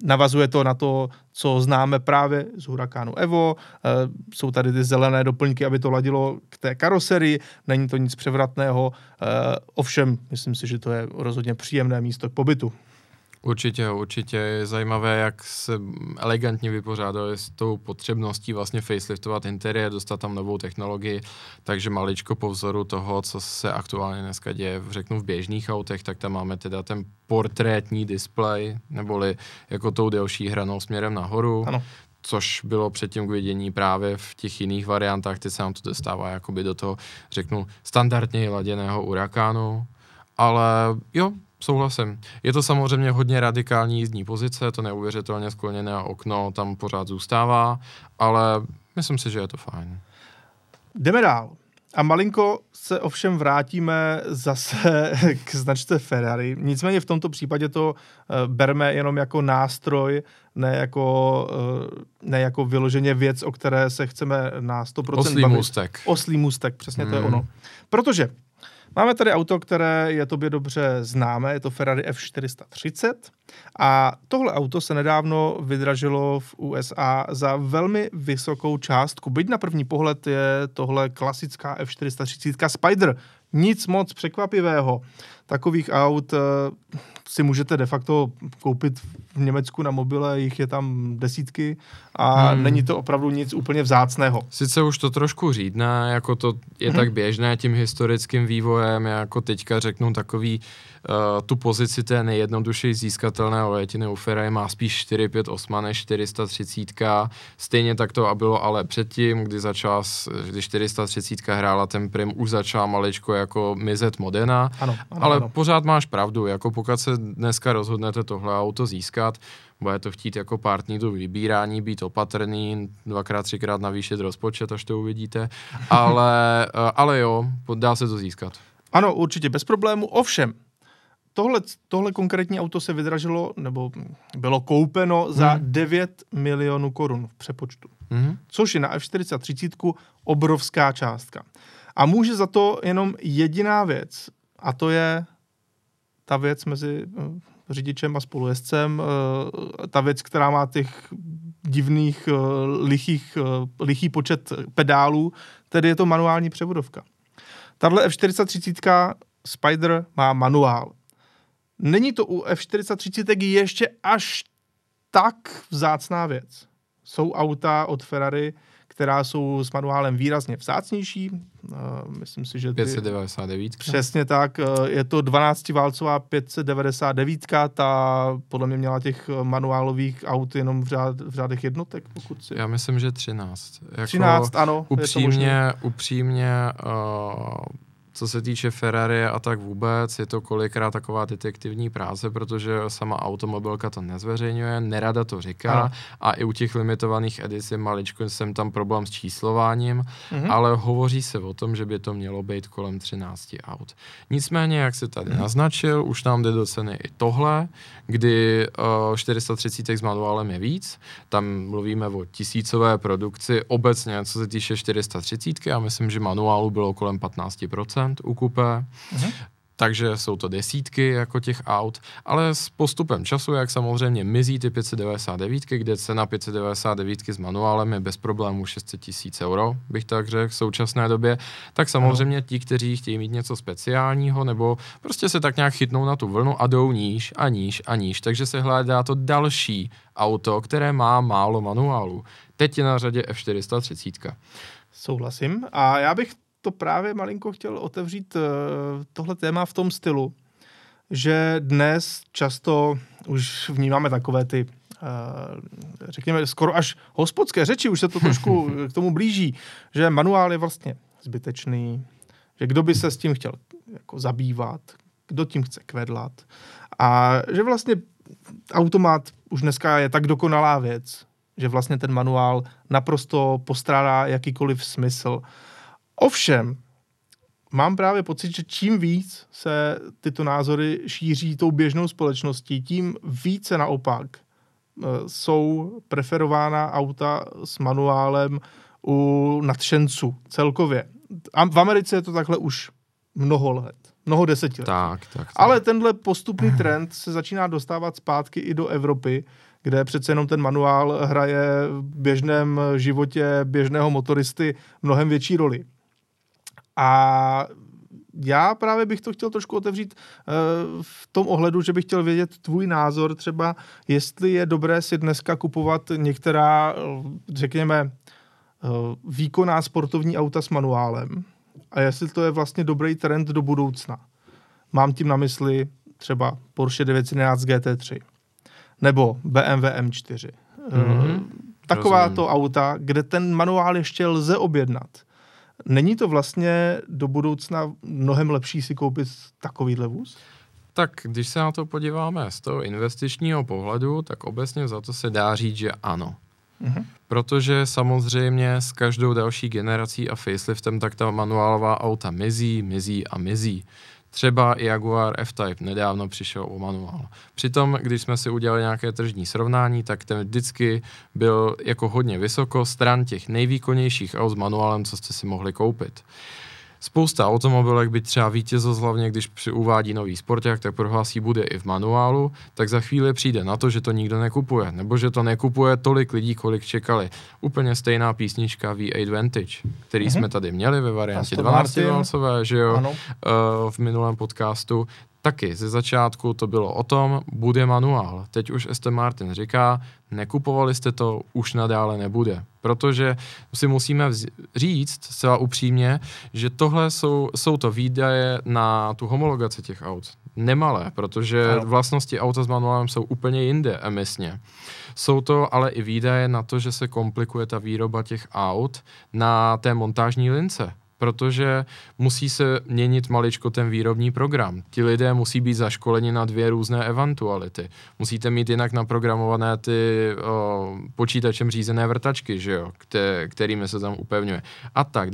navazuje to na to, co známe právě z Huracánu Evo. Jsou tady ty zelené doplňky, aby to ladilo k té karoserii. Není to nic převratného. Ovšem, myslím si, že to je rozhodně příjemné místo k pobytu. Určitě, určitě. Je zajímavé, jak se elegantně vypořádali s tou potřebností vlastně faceliftovat interiér, dostat tam novou technologii, takže maličko po vzoru toho, co se aktuálně dneska děje, řeknu v běžných autech, tak tam máme teda ten portrétní displej, neboli jako tou delší hranou směrem nahoru, ano, což bylo předtím k vidění právě v těch jiných variantách, teď se nám to dostává jakoby do toho, řeknu, standardně laděného Huracánu, ale jo, souhlasím. Je to samozřejmě hodně radikální jízdní pozice, to neuvěřitelně skloněné okno tam pořád zůstává, ale myslím si, že je to fajn. Jdeme dál. A malinko se ovšem vrátíme zase k značce Ferrari. Nicméně v tomto případě to berme jenom jako nástroj, ne jako vyloženě věc, o které se chceme na 100% oslý bavit. Můstek. Oslý můstek, přesně to je ono. Protože máme tady auto, které je tobě dobře známé, je to Ferrari F430 a tohle auto se nedávno vydražilo v USA za velmi vysokou částku. Byť na první pohled je tohle klasická F430 Spider, nic moc překvapivého. Takových aut si můžete de facto koupit v Německu na mobile, jich je tam desítky a není to opravdu nic úplně vzácného. Sice už to trošku řídne, jako to je tak běžné tím historickým vývojem, jako teďka řeknu takový, tu pozici té nejjednodušeji získatelné ojetiny u Ferrari má spíš 458 než 430. Stejně tak to bylo ale předtím, kdy 430 hrála ten prim, už začala maličko jako mizet Modena, ano. Ale pořád máš pravdu, jako pokud se dneska rozhodnete tohle auto získat, bude to chtít jako pár dní do vybírání, být opatrný, 2x, 3x navýšit rozpočet, až to uvidíte, ale jo, dá se to získat. Ano, určitě, bez problému, ovšem, tohle konkrétní auto se vydražilo, nebo bylo koupeno za 9 milionů korun v přepočtu, což je na F430 obrovská částka. A může za to jenom jediná věc, a to je ta věc mezi řidičem a spolujezdcem, ta věc, která má těch divných, lichý počet pedálů, tedy je to manuální převodovka. Tahle F430 Spider má manuál. Není to u F430 ještě až tak vzácná věc. Jsou auta od Ferrari, která jsou s manuálem výrazně vzácnější, myslím si, že 599. Přesně tak, je to 12válcová 599, ta podle mě měla těch manuálových aut jenom v řádech jednotek, pokud si... Já myslím, že 13. Jako 13, ano. Upřímně, co se týče Ferrari a tak vůbec, je to kolikrát taková detektivní práce, protože sama automobilka to nezveřejňuje, nerada to říká, ano. A i u těch limitovaných edic je maličko, jsem tam problém s číslováním, ale hovoří se o tom, že by to mělo být kolem 13 aut. Nicméně, jak se tady naznačil, už nám jde do ceny i tohle, kdy 430 s manuálem je víc, tam mluvíme o tisícové produkci, obecně, co se týče 430, já myslím, že manuálu bylo kolem 15%. U kupé, takže jsou to desítky jako těch aut, ale s postupem času, jak samozřejmě mizí ty 599, kde cena 599 s manuálem je bez problémů 600 000 euro, bych tak řekl, v současné době, tak samozřejmě ti, kteří chtějí mít něco speciálního, nebo prostě se tak nějak chytnou na tu vlnu a jdou níž a níž a níž, takže se hledá to další auto, které má málo manuálů. Teď je na řadě F430. Souhlasím a já bych to právě malinko chtěl otevřít tohle téma v tom stylu, že dnes často už vnímáme takové ty, řekněme, skoro až hospodské řeči, už se to trošku k tomu blíží, že manuál je vlastně zbytečný, že kdo by se s tím chtěl jako zabývat, kdo tím chce kvedlat a že vlastně automat už dneska je tak dokonalá věc, že vlastně ten manuál naprosto postrádá jakýkoliv smysl. Ovšem, mám právě pocit, že čím víc se tyto názory šíří tou běžnou společností, tím více naopak jsou preferována auta s manuálem u nadšenců celkově. A v Americe je to takhle už mnoho let, mnoho desetiletí. Tak. Ale tenhle postupný trend se začíná dostávat zpátky i do Evropy, kde přece jenom ten manuál hraje v běžném životě běžného motoristy mnohem větší roli. A já právě bych to chtěl trošku otevřít v tom ohledu, že bych chtěl vědět tvůj názor třeba, jestli je dobré si dneska kupovat některá, řekněme, výkonná sportovní auta s manuálem a jestli to je vlastně dobrý trend do budoucna. Mám tím na mysli třeba Porsche 911 GT3 nebo BMW M4. Takováto auta, kde ten manuál ještě lze objednat. Není to vlastně do budoucna mnohem lepší si koupit takovýhle vůz? Tak když se na to podíváme z toho investičního pohledu, tak obecně za to se dá říct, že ano. Protože samozřejmě s každou další generací a faceliftem tak ta manuálová auta mizí. Třeba Jaguar F-Type nedávno přišel o manuál. Přitom, když jsme si udělali nějaké tržní srovnání, tak ten vždycky byl jako hodně vysoko stran těch nejvýkonnějších aut s manuálem, co jste si mohli koupit. Spousta automobilek by třeba vítězos, hlavně když uvádí nový sporták, tak prohlásí bude i v manuálu, tak za chvíli přijde na to, že to nikdo nekupuje, nebo že to nekupuje tolik lidí, kolik čekali. Úplně stejná písnička V8 Vantage, který jsme tady měli ve variantě 12-valcové, že jo, v minulém podcastu. Taky ze začátku to bylo o tom, bude manuál. Teď už Aston Martin říká, nekupovali jste to, už nadále nebude. Protože si musíme říct zcela upřímně, že tohle jsou to výdaje na tu homologaci těch aut. Nemalé, protože vlastnosti auta s manuálem jsou úplně jinde emisně. Jsou to ale i výdaje na to, že se komplikuje ta výroba těch aut na té montážní lince. Protože musí se měnit maličko ten výrobní program. Ti lidé musí být zaškoleni na dvě různé eventuality. Musíte mít jinak naprogramované ty počítačem řízené vrtačky, že jo, kterými se tam upevňuje. A tak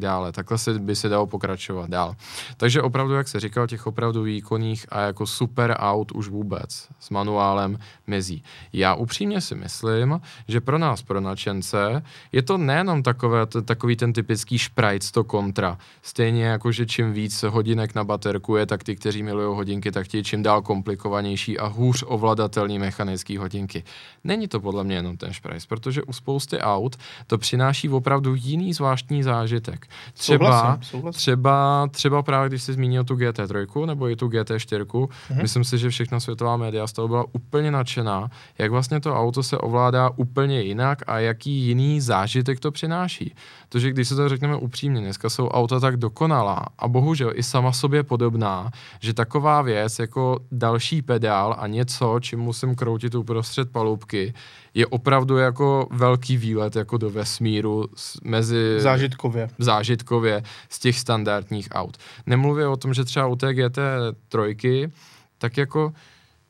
dále. Takhle by se dalo pokračovat dál. Takže opravdu, jak se říkal, těch opravdu výkonných a jako super aut už vůbec s manuálem mizí. Já upřímně si myslím, že pro nás, pro nadšence, je to nejenom takový ten typický šprajc, to kontra. Stejně jako, že čím víc hodinek na baterku je, tak ty, kteří milují hodinky, tak ti čím dál komplikovanější a hůř ovladatelný mechanický hodinky. Není to podle mě jenom ten šprajs, protože u spousty aut to přináší opravdu jiný zvláštní zážitek. Třeba právě, když jsi zmínil tu GT3 nebo i tu GT4, myslím si, že všechna světová média z toho byla úplně nadšená, jak vlastně to auto se ovládá úplně jinak a jaký jiný zážitek to přináší. To, že když se to řekneme upřímně, samozřejmě dneska jsou auta tak dokonalá a bohužel i sama sobě podobná, že taková věc jako další pedál a něco, čím musím kroutit uprostřed palubky, je opravdu jako velký výlet jako do vesmíru mezi... Zážitkově z těch standardních aut. Nemluvě o tom, že třeba u té GT3, tak jako...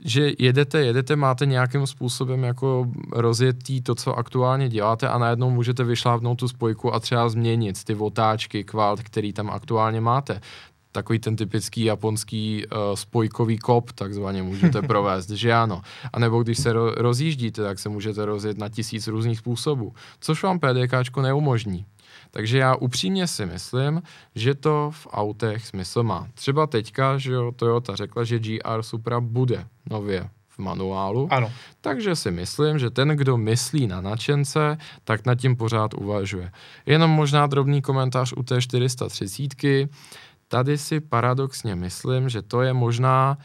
že jedete, máte nějakým způsobem jako rozjetý to, co aktuálně děláte a najednou můžete vyšlápnout tu spojku a třeba změnit ty otáčky, kvalt, který tam aktuálně máte. Takový ten typický japonský spojkový kop takzvaně můžete provést, že ano. A nebo když se rozjíždíte, tak se můžete rozjet na 1000 různých způsobů, což vám PDKčko neumožní. Takže já upřímně si myslím, že to v autech smysl má. Třeba teďka, že jo, Toyota řekla, že GR Supra bude nově v manuálu. Ano. Takže si myslím, že ten, kdo myslí na nadšence, tak nad tím pořád uvažuje. Jenom možná drobný komentář u té 430. Tady si paradoxně myslím, že to je možná...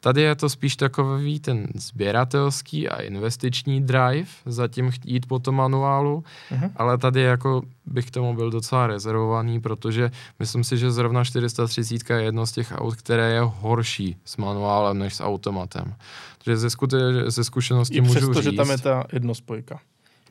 Tady je to spíš takový ten sběratelský a investiční drive, zatím chtít po tom manuálu, ale tady jako bych tomu byl docela rezervovaný, protože myslím si, že zrovna 430 je jedno z těch aut, které je horší s manuálem než s automatem. Takže ze zkušenosti můžu říct... I přesto, že tam je ta jednospojka.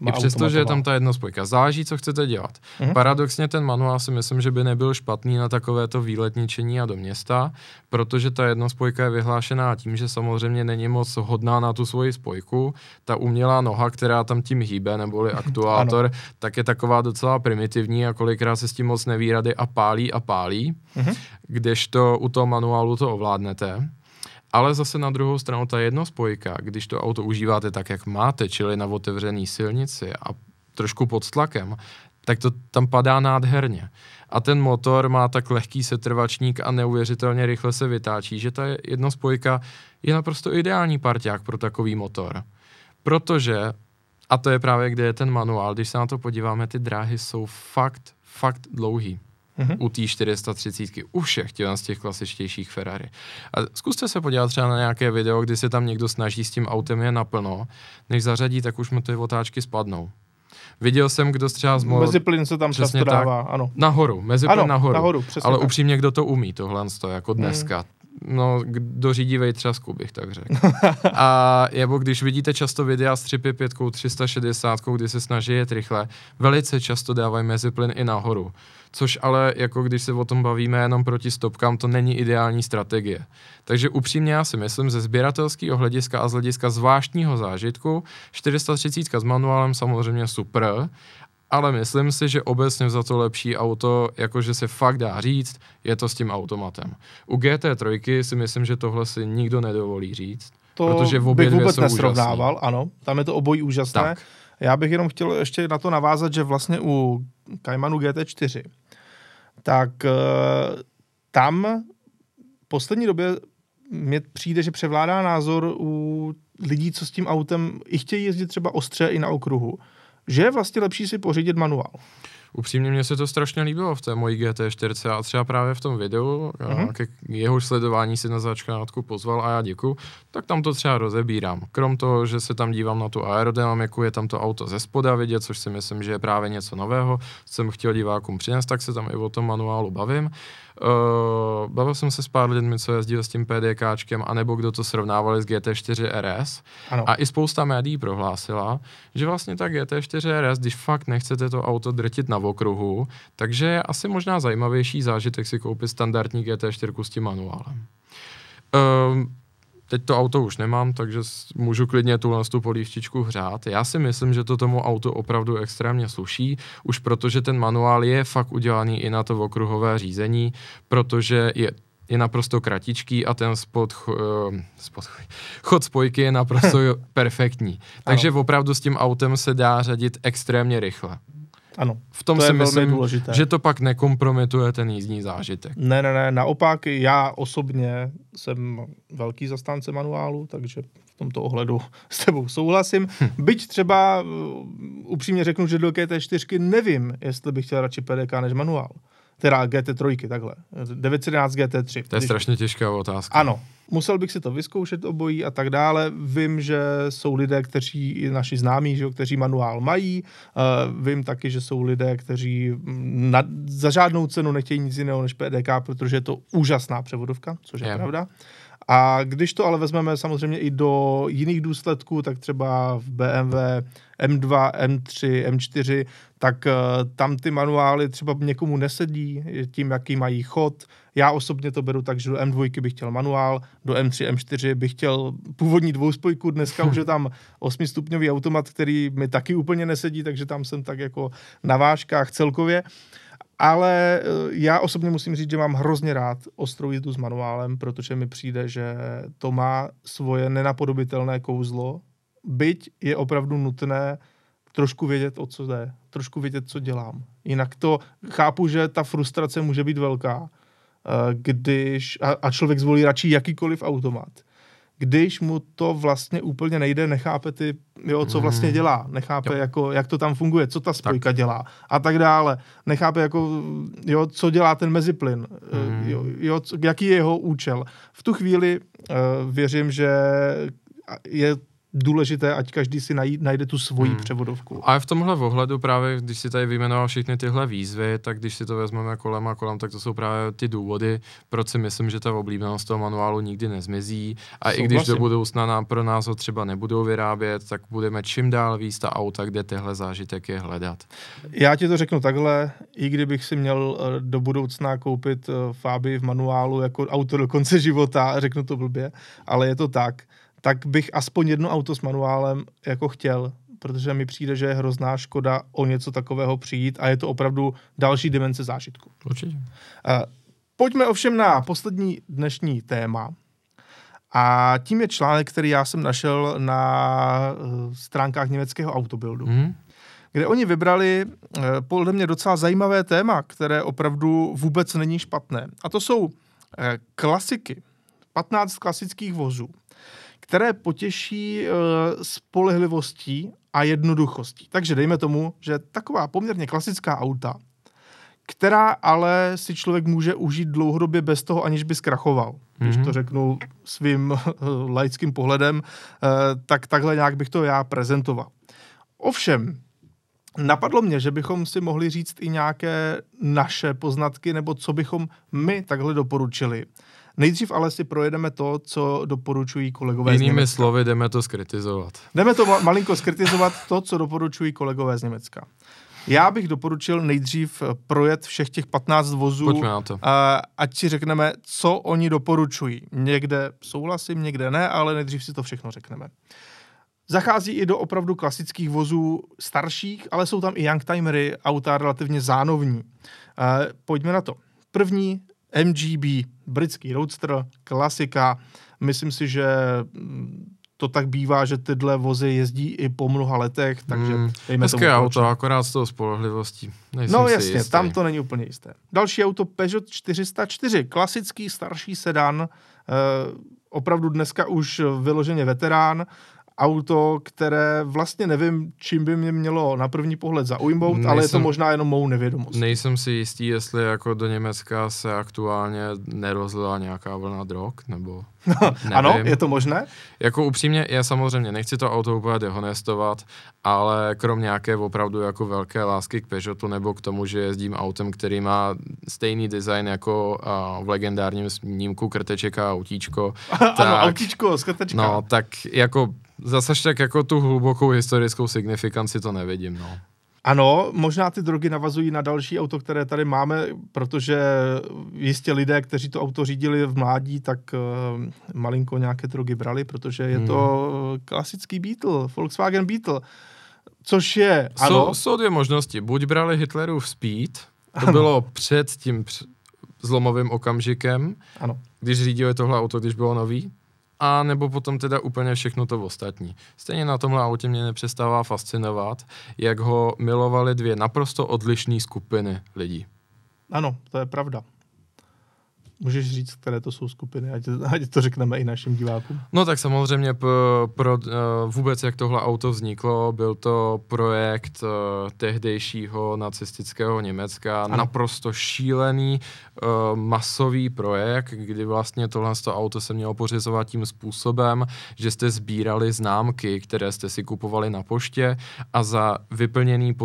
I přesto, že je tam ta jednospojka. Záleží, co chcete dělat. Paradoxně ten manuál si myslím, že by nebyl špatný na takovéto výletničení a do města, protože ta jednospojka je vyhlášená tím, že samozřejmě není moc hodná na tu svoji spojku. Ta umělá noha, která tam tím hýbe, neboli aktuátor, tak je taková docela primitivní a kolikrát se s tím moc neví rady a pálí, kdežto u toho manuálu to ovládnete. Ale zase na druhou stranu ta jednospojka, když to auto užíváte tak, jak máte, čili na otevřený silnici a trošku pod tlakem, tak to tam padá nádherně. A ten motor má tak lehký setrvačník a neuvěřitelně rychle se vytáčí, že ta jednospojka je naprosto ideální parťák pro takový motor. Protože, a to je právě, kde je ten manuál, když se na to podíváme, ty dráhy jsou fakt dlouhý. U té 430, u všech z těch klasičtějších Ferrari. A zkuste se podívat třeba na nějaké video, kdy se tam někdo snaží s tím autem je naplno, než zařadí, tak už mu ty otáčky spadnou. Viděl jsem, kdo třeba meziplyn se tam často dává, ano. Nahoru, meziplyn nahoru. Ale upřímně, kdo to umí, tohle stojí jako dneska. No, kdo řídí vejtřasku, bych tak řekl. A nebo když vidíte často videa s 355, 360, kdy se snaží jet rychle, velice často dávají meziplyn i nahoru. Což ale, jako když se o tom bavíme jenom proti stopkám, to není ideální strategie. Takže upřímně já si myslím, ze sběratelského hlediska a z hlediska zvláštního zážitku, 430 s manuálem samozřejmě super, ale myslím si, že obecně za to lepší auto, jakože se fakt dá říct, je to s tím automatem. U GT3 si myslím, že tohle si nikdo nedovolí říct, to protože obě bych vůbec nesrovnával, úžasný. Ano, tam je to obojí úžasné. Tak. Já bych jenom chtěl ještě na to navázat, že vlastně u Caymanu GT4, tak tam v poslední době mně přijde, že převládá názor u lidí, co s tím autem i chtějí jezdit třeba ostře i na okruhu, že je vlastně lepší si pořídit manuál. Upřímně mně se to strašně líbilo v té mojí GT4 a třeba právě v tom videu, k jehož sledování si na začátku pozval a já děkuju, tak tam to třeba rozebírám. Krom toho, že se tam dívám na tu aerodynamiku, je tam to auto ze spoda vidět, což si myslím, že je právě něco nového, co jsem chtěl divákům přinést, tak se tam i o tom manuálu bavím. Bavil jsem se s pár lidmi, co jezdil s tím PDKčkem, anebo kdo to srovnávali s GT4 RS. Ano. A i spousta médií prohlásila, že vlastně ta GT4 RS, když fakt nechcete to auto drtit na okruhu, takže je asi možná zajímavější zážitek si koupit standardní GT4 s tím manuálem. Teď to auto už nemám, takže můžu klidně tu polívčičku hřát. Já si myslím, že to tomu autu opravdu extrémně sluší, už protože ten manuál je fakt udělaný i na to okruhové řízení, protože je naprosto kratičký a ten chod spojky je naprosto perfektní. Takže opravdu s tím autem se dá řadit extrémně rychle. Ano, v tom to si myslím, důležité. Že to pak nekompromituje ten jízdní zážitek. Ne, naopak já osobně jsem velký zastánce manuálu, takže v tomto ohledu s tebou souhlasím. Byť třeba upřímně řeknu, že do GT4 nevím, jestli bych chtěl radši PDK než manuál. teda GT3, takhle. 911 GT3. To je strašně těžká otázka. Ano, musel bych si to vyzkoušet obojí a tak dále. Vím, že jsou lidé, kteří, naši známí, že, kteří manuál mají. Vím taky, že jsou lidé, kteří za žádnou cenu nechtějí nic jiného než PDK, protože je to úžasná převodovka, což je pravda. A když to ale vezmeme samozřejmě i do jiných důsledků, tak třeba v BMW M2, M3, M4, tak tam ty manuály třeba někomu nesedí tím, jaký mají chod. Já osobně to beru tak, že do M2 bych chtěl manuál, do M3, M4 bych chtěl původní dvouspojku, dneska už je tam 8-stupňový automat, který mi taky úplně nesedí, takže tam jsem tak jako na vážkách celkově. Ale já osobně musím říct, že mám hrozně rád ostrou jízdu s manuálem, protože mi přijde, že to má svoje nenapodobitelné kouzlo, byť je opravdu nutné trošku vědět, o co jde, trošku vědět, co dělám. Jinak to chápu, že ta frustrace může být velká, když a člověk zvolí radši jakýkoliv automat. Když mu to vlastně úplně nejde, nechápe ty, jo, co vlastně dělá, nechápe, jako, jak to tam funguje, co ta spojka dělá a tak dále, nechápe, jako, jo, co dělá ten meziplyn, jo, jaký je jeho účel. V tu chvíli věřím, že je důležité, ať každý si najde tu svoji převodovku. A v tomhle ohledu právě, když si tady vyjmenoval všechny tyhle výzvy, tak když si to vezmeme kolem a kolem, tak to jsou právě ty důvody, proč si myslím, že ta oblíbenost toho manuálu nikdy nezmizí. A i když do budoucna pro nás ho třeba nebudou vyrábět, tak budeme čím dál víc ta auta, kde tyhle zážitek je hledat. Já ti to řeknu takhle, i kdybych si měl do budoucna koupit Fabii v manuálu jako auto do konce života, řeknu to blbě, ale je to tak bych aspoň jedno auto s manuálem jako chtěl, protože mi přijde, že je hrozná škoda o něco takového přijít a je to opravdu další dimenze zážitku. Určitě. Pojďme ovšem na poslední dnešní téma a tím je článek, který já jsem našel na stránkách německého Autobildu, kde oni vybrali podle mě docela zajímavé téma, které opravdu vůbec není špatné. A to jsou klasiky, 15 klasických vozů, které potěší spolehlivostí a jednoduchostí. Takže dejme tomu, že taková poměrně klasická auta, která ale si člověk může užít dlouhodobě bez toho, aniž by zkrachoval. Když to řeknu svým laickým pohledem, tak takhle nějak bych to já prezentoval. Ovšem, napadlo mě, že bychom si mohli říct i nějaké naše poznatky, nebo co bychom my takhle doporučili. Nejdřív ale si projedeme to, co doporučují kolegové z Německa. Jinými slovy, jdeme to skritizovat. Jdeme to malinko skritizovat, to, co doporučují kolegové z Německa. Já bych doporučil nejdřív projet všech těch 15 vozů, ať si řekneme, co oni doporučují. Někde souhlasím, někde ne, ale nejdřív si to všechno řekneme. Zachází i do opravdu klasických vozů starších, ale jsou tam i youngtimery, auta relativně zánovní. Pojďme na to. První, MGB, britský roadster, klasika. Myslím si, že to tak bývá, že tyhle vozy jezdí i po mnoha letech, takže hezké auto, akorát s tou spolehlivostí. No jasně, tam to není úplně jisté. Další auto Peugeot 404, klasický starší sedan, opravdu dneska už vyloženě veterán. Auto, které vlastně nevím, čím by mě mělo na první pohled zaujmout, ale je to možná jenom mou nevědomost. Nejsem si jistý, jestli jako do Německa se aktuálně nerozlila nějaká vlna drog, nebo nevím. Ano, je to možné? Jako upřímně, já samozřejmě nechci to auto úplně dehonestovat, ale krom nějaké opravdu jako velké lásky k Peugeotu nebo k tomu, že jezdím autem, který má stejný design jako v legendárním snímku Krteček a autíčko. Tak, ano, autíčko z Krtečka. No, tak jako zase tak jako tu hlubokou historickou signifikanci to nevidím, no. Ano, možná ty drogy navazují na další auto, které tady máme, protože jistě lidé, kteří to auto řídili v mládí, tak malinko nějaké drogy brali, protože je to klasický Beetle, Volkswagen Beetle, což je, ano. Jsou dvě možnosti, buď brali Hitlerův Speed, to bylo před tím zlomovým okamžikem, ano, když řídili tohle auto, když bylo nový, a nebo potom teda úplně všechno to ostatní. Stejně na tomhle autě mě nepřestává fascinovat, jak ho milovaly dvě naprosto odlišné skupiny lidí. Ano, to je pravda. Můžeš říct, které to jsou skupiny, ať to řekneme i našim divákům. No tak samozřejmě vůbec, jak tohle auto vzniklo, byl to projekt tehdejšího nacistického Německa, ano. Naprosto šílený masový projekt, kdy vlastně tohle auto se mělo pořizovat tím způsobem, že jste sbírali známky, které jste si kupovali na poště a za vyplněný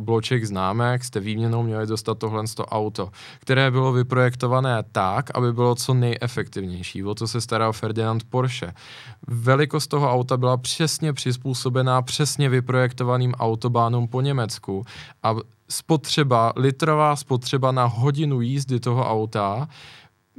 bloček známek jste výměnou měli dostat tohle auto, které bylo vyprojektované tak, aby bylo co nejefektivnější. O to se staral Ferdinand Porsche. Velikost toho auta byla přesně přizpůsobená přesně vyprojektovaným autobánům po Německu a litrová spotřeba na hodinu jízdy toho auta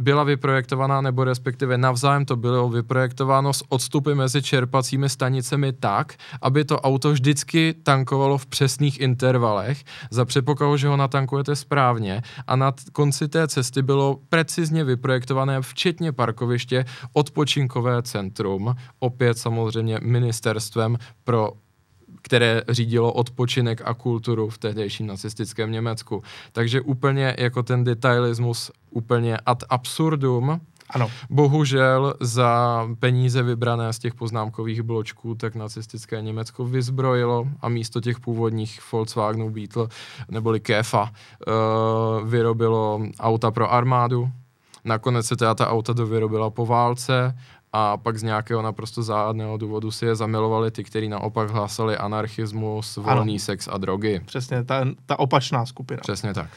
byla vyprojektovaná, nebo respektive navzájem to bylo vyprojektováno s odstupy mezi čerpacími stanicemi tak, aby to auto vždycky tankovalo v přesných intervalech, za předpokladu, že ho natankujete správně, a na konci té cesty bylo precizně vyprojektované včetně parkoviště odpočinkové centrum, opět samozřejmě ministerstvem pro které řídilo odpočinek a kulturu v tehdejším nacistickém Německu. Takže úplně jako ten detailismus úplně ad absurdum. Ano. Bohužel za peníze vybrané z těch poznámkových bločků tak nacistické Německo vyzbrojilo a místo těch původních Volkswagenů Beetle neboli Käfa vyrobilo auta pro armádu. Nakonec se teda ta auta dovyrobila po válce a pak z nějakého naprosto záhadného důvodu si je zamilovali ty, kteří naopak hlásali anarchismus, volný ano. sex a drogy. Přesně, ta opačná skupina. Přesně tak.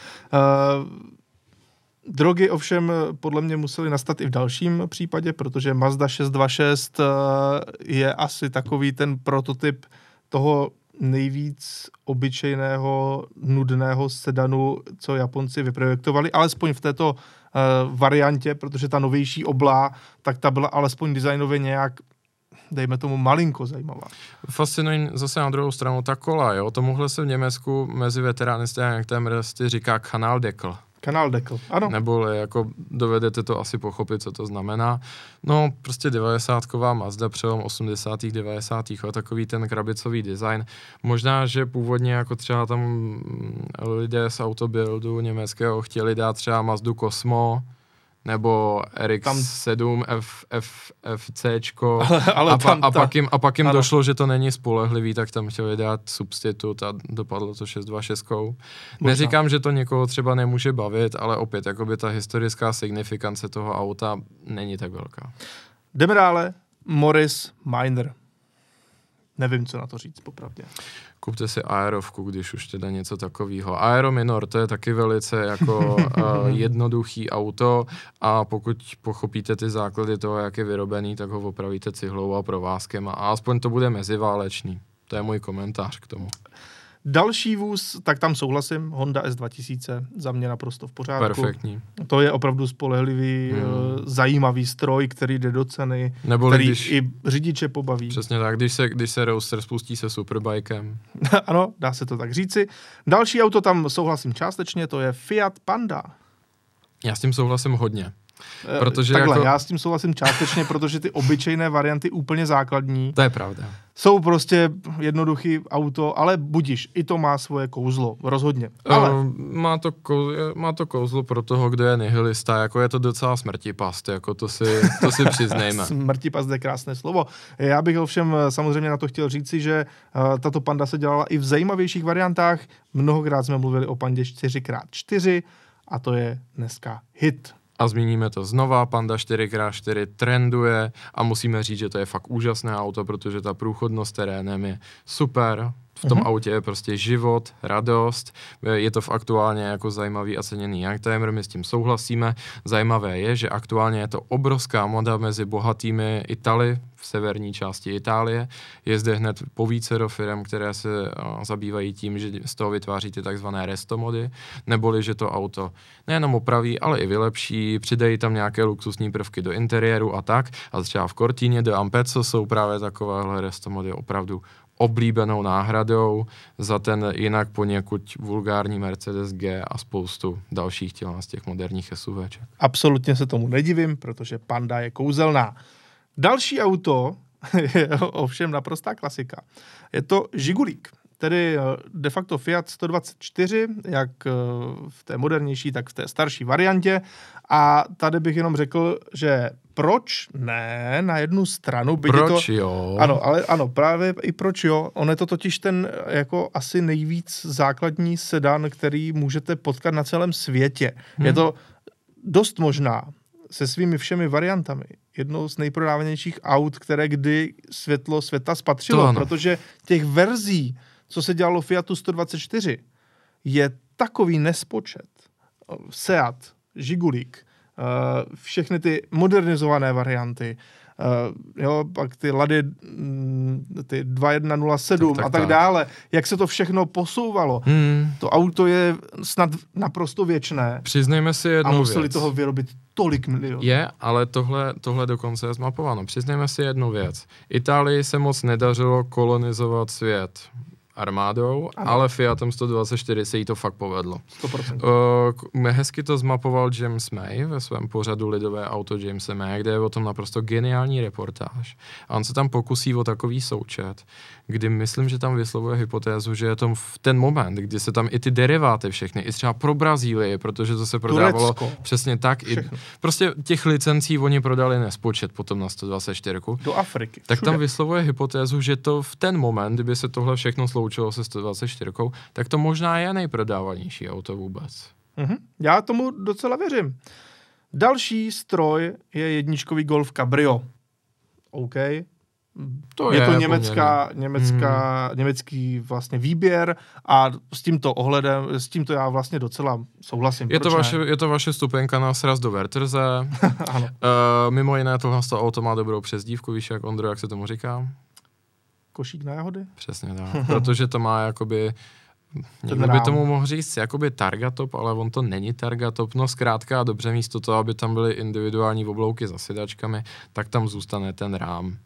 Drogy ovšem podle mě musely nastat i v dalším případě, protože Mazda 626 je asi takový ten prototyp toho nejvíc obyčejného, nudného sedanu, co Japonci vyprojektovali, alespoň v této variantě, protože ta novější oblá, tak ta byla alespoň designově nějak, dejme tomu, malinko zajímavá. Fascinují zase na druhou stranu ta kola, jo. Tomuhle se v Německu mezi veteránisty a některými říká Kanaldekl. Kanaldekl, ano. Nebo jako dovedete to asi pochopit, co to znamená. No, prostě 90ková Mazda, přelom 80. 90. let, takový ten krabicový design. Možná, že původně jako třeba tam lidé z autobuildu německého chtěli dát třeba Mazdu Cosmo, nebo RX-7 FCčko a pak jim došlo, že to není spolehlivý, tak tam chtěli dát substitut a dopadlo to 626. Neříkám, že to někoho třeba nemůže bavit, ale opět, jakoby ta historická signifikance toho auta není tak velká. Jdeme dále. Morris Minor. Nevím, co na to říct, popravdě. Kupte si aerovku, když už teda něco takového. Aero Minor, to je taky velice jako jednoduchý auto a pokud pochopíte ty základy toho, jak je vyrobený, tak ho opravíte cihlou a provázkem a aspoň to bude meziválečný. To je můj komentář k tomu. Další vůz, tak tam souhlasím, Honda S2000, za mě naprosto v pořádku. Perfektní. To je opravdu spolehlivý, zajímavý stroj, který jde do ceny, neboli který i řidiče pobaví. Přesně tak, když se Roadster spustí se superbikem. Ano, dá se to tak říci. Další auto tam souhlasím částečně, to je Fiat Panda. Já s tím souhlasím hodně. Protože takhle, já s tím souhlasím částečně, protože ty obyčejné varianty úplně základní. To je pravda. Jsou prostě jednoduchý auto, ale budiš, i to má svoje kouzlo, rozhodně. Ale má to kouzlo pro toho, kdo je nihilista, jako je to docela smrtipast, jako to si přiznejme. Smrtipast je krásné slovo. Já bych ovšem samozřejmě na to chtěl říci, že tato Panda se dělala i v zajímavějších variantách. Mnohokrát jsme mluvili o Pandě 4x4 a to je dneska hit. A zmíníme to znova, Panda 4x4 trenduje a musíme říct, že to je fakt úžasné auto, protože ta průchodnost terénem je super. V tom autě je prostě život, radost, je to aktuálně jako zajímavý a ceněný youngtimer, my s tím souhlasíme. Zajímavé je, že aktuálně je to obrovská moda mezi bohatými Italy v severní části Itálie. Je zde hned po vícero firm, které se zabývají tím, že z toho vytváří ty takzvané restomody, neboli že to auto nejenom opraví, ale i vylepší, přidají tam nějaké luxusní prvky do interiéru a tak. A třeba v Cortině de Ampezzo jsou právě takovéhle restomody opravdu oblíbenou náhradou za ten jinak poněkud vulgární Mercedes G a spoustu dalších těla z těch moderních SUVček. Absolutně se tomu nedivím, protože Panda je kouzelná. Další auto je ovšem naprostá klasika. Je to Žigulík. tedy de facto Fiat 124, jak v té modernější, tak v té starší variantě. A tady bych jenom řekl, že proč ne na jednu stranu. Proč to, jo? Ano, ale ano, právě i proč jo. On je to totiž ten jako asi nejvíc základní sedan, který můžete potkat na celém světě. Je to dost možná se svými všemi variantami jednou z nejprodávanějších aut, které kdy světlo světa spatřilo, protože těch verzí, co se dělalo Fiatu 124, je takový nespočet. Seat, Žigulík, všechny ty modernizované varianty, jo, pak ty Lady, ty 2107 tak, a tak dále, jak se to všechno posouvalo. To auto je snad naprosto věčné. Přiznejme si jednu věc. A museli toho vyrobit tolik milionů. Je, ale tohle dokonce je zmapováno. Přiznejme si jednu věc. Itálii se moc nedařilo kolonizovat svět armádou, ano, ale Fiatem 124 se jí to fakt povedlo. 100%. Hezky to zmapoval James May ve svém pořadu Lidové auto Jamesa May, kde je o tom naprosto geniální reportáž. A on se tam pokusí o takový součet, kdy myslím, že tam vyslovuje hypotézu, že je to v ten moment, kdy se tam i ty deriváty všechny, i třeba pro Brazílii, protože to se prodávalo Turecko. Přesně tak. I, prostě těch licencí oni prodali nespočet potom na 124. Do Afriky. Tak všude. Tam vyslovuje hypotézu, že to v ten moment, kdyby se tohle všechno sloučilo se 124, tak to možná je nejprodávanější auto vůbec. Já tomu docela věřím. Další stroj je jedničkový Golf Cabrio. OK. Je to německý vlastně výběr a s tímto ohledem, s tímto já vlastně docela souhlasím. Je to vaše stupenka na sraz do Wertherse. Mimo jiné tohle auto má dobrou přezdívku, víš jak, Ondro, jak se tomu říká? Košík na jahody? Přesně tak, protože to má jakoby, někdo by tomu mohl říct, jakoby Targatop, ale on to není Targatop, no zkrátka dobře, místo toho, aby tam byly individuální oblouky za sedačkami, tak tam zůstane ten rám.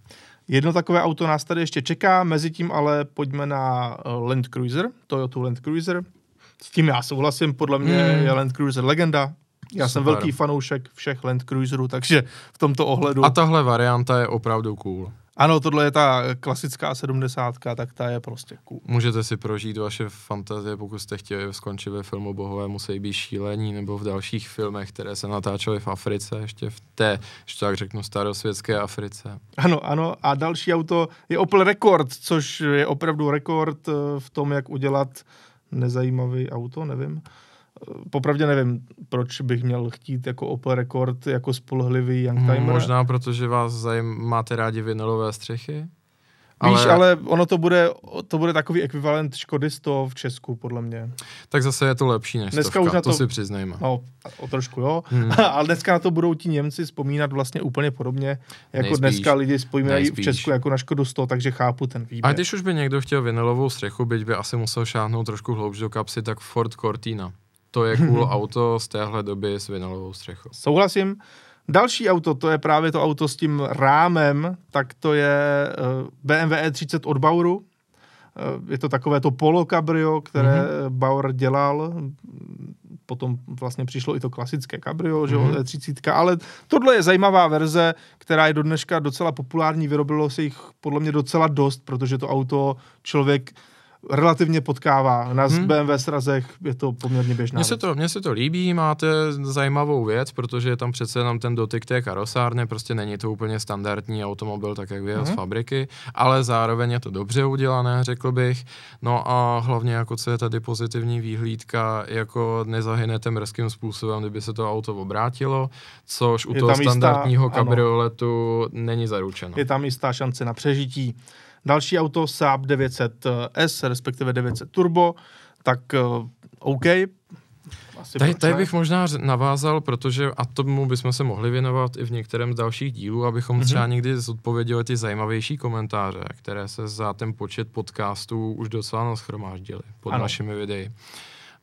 Jedno takové auto nás tady ještě čeká, mezitím ale pojďme na Land Cruiser, Toyota Land Cruiser. S tím já souhlasím, podle mě je Land Cruiser legenda. Já jsem velký fanoušek všech Land Cruiserů, takže v tomto ohledu... A tahle varianta je opravdu cool. Ano, tohle je ta klasická 70, tak ta je prostě cool. Můžete si prožít vaše fantazie, pokud jste chtěli skončit ve filmu Bohové musí být šílení, nebo v dalších filmech, které se natáčely v Africe, ještě v té, že tak řeknu, starosvětské Africe. Ano, ano, a další auto je Opel Rekord, což je opravdu rekord v tom, jak udělat nezajímavý auto, nevím. Popravdě nevím, proč bych měl chtít jako Opel Rekord, jako spolehlivý youngtimer. Možná, protože vás máte rádi vinylové střechy? Víš, ale ono to bude takový ekvivalent Škody 100 v Česku, podle mě. Tak zase je to lepší než dneska stovka, to si přiznejme. No, o trošku jo, ale dneska na to budou ti Němci vzpomínat vlastně úplně podobně, jako nejspíš, dneska lidi vzpomínají v Česku jako na Škodu 100, takže chápu ten výběr. A když už by někdo chtěl vinylovou střechu, byť by asi musel šáhnout trošku hloubš do kapsy, tak Ford Cortina. To je cool auto z téhle doby s vinylovou střechou. Souhlasím. Další auto, to je právě to auto s tím rámem, tak to je BMW E30 od Bauru. Je to takové to polokabrio, které Bauer dělal. Potom vlastně přišlo i to klasické kabrio, že E30, ale tohle je zajímavá verze, která je do dneška docela populární. Vyrobilo se jich podle mě docela dost, protože to auto člověk relativně potkává. Na BMW srazech je to poměrně běžná věc. Mně se to líbí, máte zajímavou věc, protože je tam přece jenom ten dotyk té karosárny, prostě není to úplně standardní automobil, tak jak vyjel z fabriky, ale zároveň je to dobře udělané, řekl bych. No a hlavně jako co je tady pozitivní výhlídka, jako nezahynete mrzkým způsobem, kdyby se to auto obrátilo, což u toho standardního kabrioletu není zaručeno. Je tam jistá šance na přežití. Další auto Saab 900S, respektive 900 Turbo, tak OK. Tady bych možná navázal, protože a tomu bychom se mohli věnovat i v některém z dalších dílů, abychom třeba někdy zodpověděli ty zajímavější komentáře, které se za ten počet podcastů už docela nashromáždily pod našimi videi.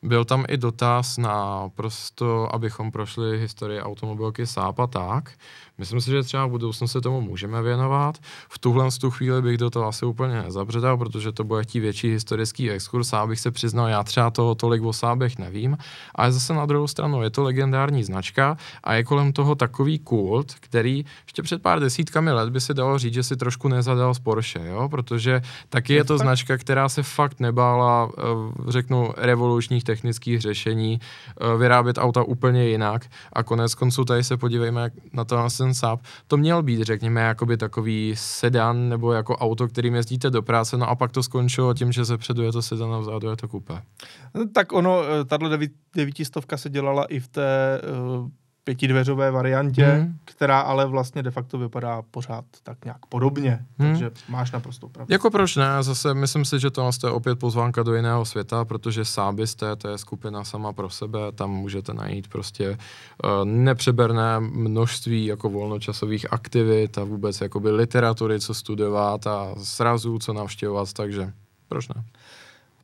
Byl tam i dotaz na prosto, abychom prošli historii automobilky sáp a tak. Myslím si, že třeba v budoucnu se tomu můžeme věnovat. V tuhle z tu chvíli bych do toho asi úplně nezabředal, protože to bude tí větší historický exkurs, a abych se přiznal, já třeba toho tolik o sábech nevím. Ale zase na druhou stranu je to legendární značka a je kolem toho takový kult, který ještě před pár desítkami let by se dalo říct, že si trošku nezadal z Porsche, jo? Protože taky je to značka, která se fakt nebála, řeknu, revolučních technických řešení, vyrábět auta úplně jinak. A konec konců tady se podívejme na to, ten Saab. To měl být, řekněme, jakoby takový sedan nebo jako auto, kterým jezdíte do práce, no a pak to skončilo tím, že zepředu je to sedan a vzadu je to kupé. No, tak ono, tato 900 se dělala i v té pětidveřové variantě, která ale vlastně de facto vypadá pořád tak nějak podobně, takže máš naprosto pravdu. Jako proč ne, zase myslím si, že to je opět pozvánka do jiného světa, protože Sáby to je skupina sama pro sebe, tam můžete najít prostě nepřeberné množství jako volnočasových aktivit a vůbec jakoby literatury, co studovat a srazů, co navštěvovat, takže proč ne.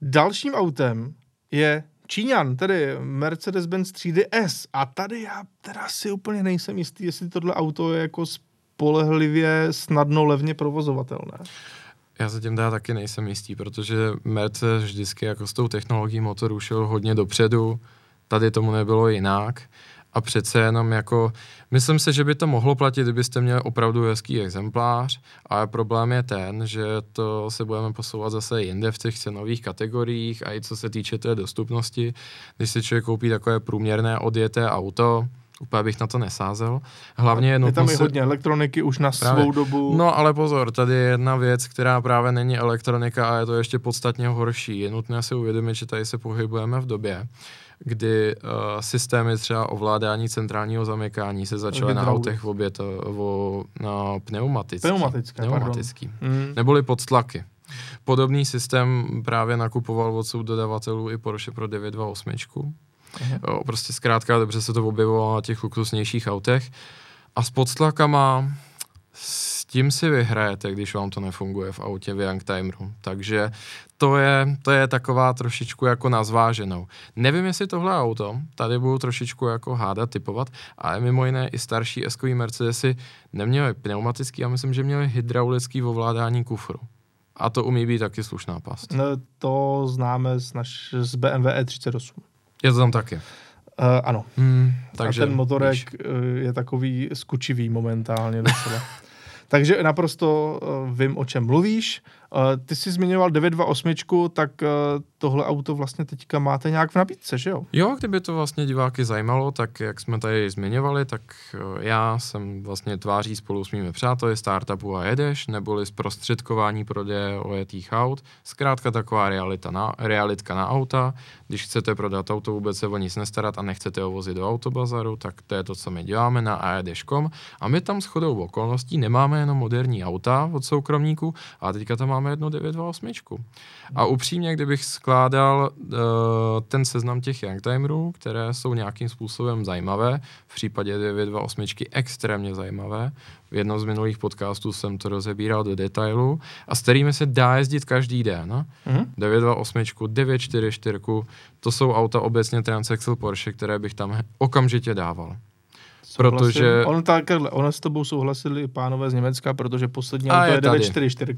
Dalším autem je Číňan, tedy Mercedes-Benz 3D S. A tady já teda si úplně nejsem jistý, jestli tohle auto je jako spolehlivě, snadno, levně provozovatelné. Já zatím teda taky nejsem jistý, protože Mercedes vždycky jako s tou technologií motoru šel hodně dopředu, tady tomu nebylo jinak. A přece jenom jako, myslím si, že by to mohlo platit, kdybyste měli opravdu hezký exemplář, ale problém je ten, že to se budeme posouvat zase jinde v těch cenových kategoriích a i co se týče té dostupnosti. Když si člověk koupí takové průměrné odjeté auto, úplně bych na to nesázel. Hlavně je tam i hodně elektroniky už na právě svou dobu. No ale pozor, tady je jedna věc, která právě není elektronika a je to ještě podstatně horší. Je nutné si uvědomit, že tady se pohybujeme v době, kdy systémy třeba ovládání centrálního zamykání se začaly na autech pneumatický. Neboli podtlaky. Podobný systém právě nakupoval od dodavatelů i Porsche pro 928. Prostě zkrátka dobře se to objevovalo na těch luxusnějších autech. A s podtlakama, s tím si vyhrajete, když vám to nefunguje v autě v youngtimeru. Takže to je taková trošičku jako na zváženou. Nevím, jestli tohle auto, tady budu trošičku jako hádat, typovat, ale mimo jiné i starší S-kový Mercedesy neměly pneumatický, já myslím, že měly hydraulický ovládání kufru. A to umí být taky slušná past. No, to známe z BMW E38. Je to tam taky. Ano. Takže, a ten motorek je takový skučivý momentálně docela. Takže naprosto vím, o čem mluvíš. Ty jsi zmiňoval 928, tak tohle auto vlastně teďka máte nějak v nabídce, že jo? Jo, kdyby to vlastně diváky zajímalo, tak jak jsme tady zmiňovali, tak já jsem vlastně tváří spolu s mými přáteli startupu A jedeš, neboli zprostředkování prodeje ojetých aut. Zkrátka taková realitka na auta. Když chcete prodat auto, vůbec se o nic nestarat a nechcete ho vozit do autobazaru, tak to je to, co my děláme na ajedeš.com. A my tam shodou okolností nemáme jenom moderní auta od soukromníků, ale teďka tam máme jednu 928. A upřímně, kdybych skládal ten seznam těch youngtimerů, které jsou nějakým způsobem zajímavé, v případě 928 extrémně zajímavé, v jednom z minulých podcastů jsem to rozebíral do detailu, a s kterými se dá jezdit každý den. 928, 944, to jsou auta obecně Transaxle Porsche, které bych tam okamžitě dával. Protože ono s tobou souhlasili i pánové z Německa, protože poslední auto je 944.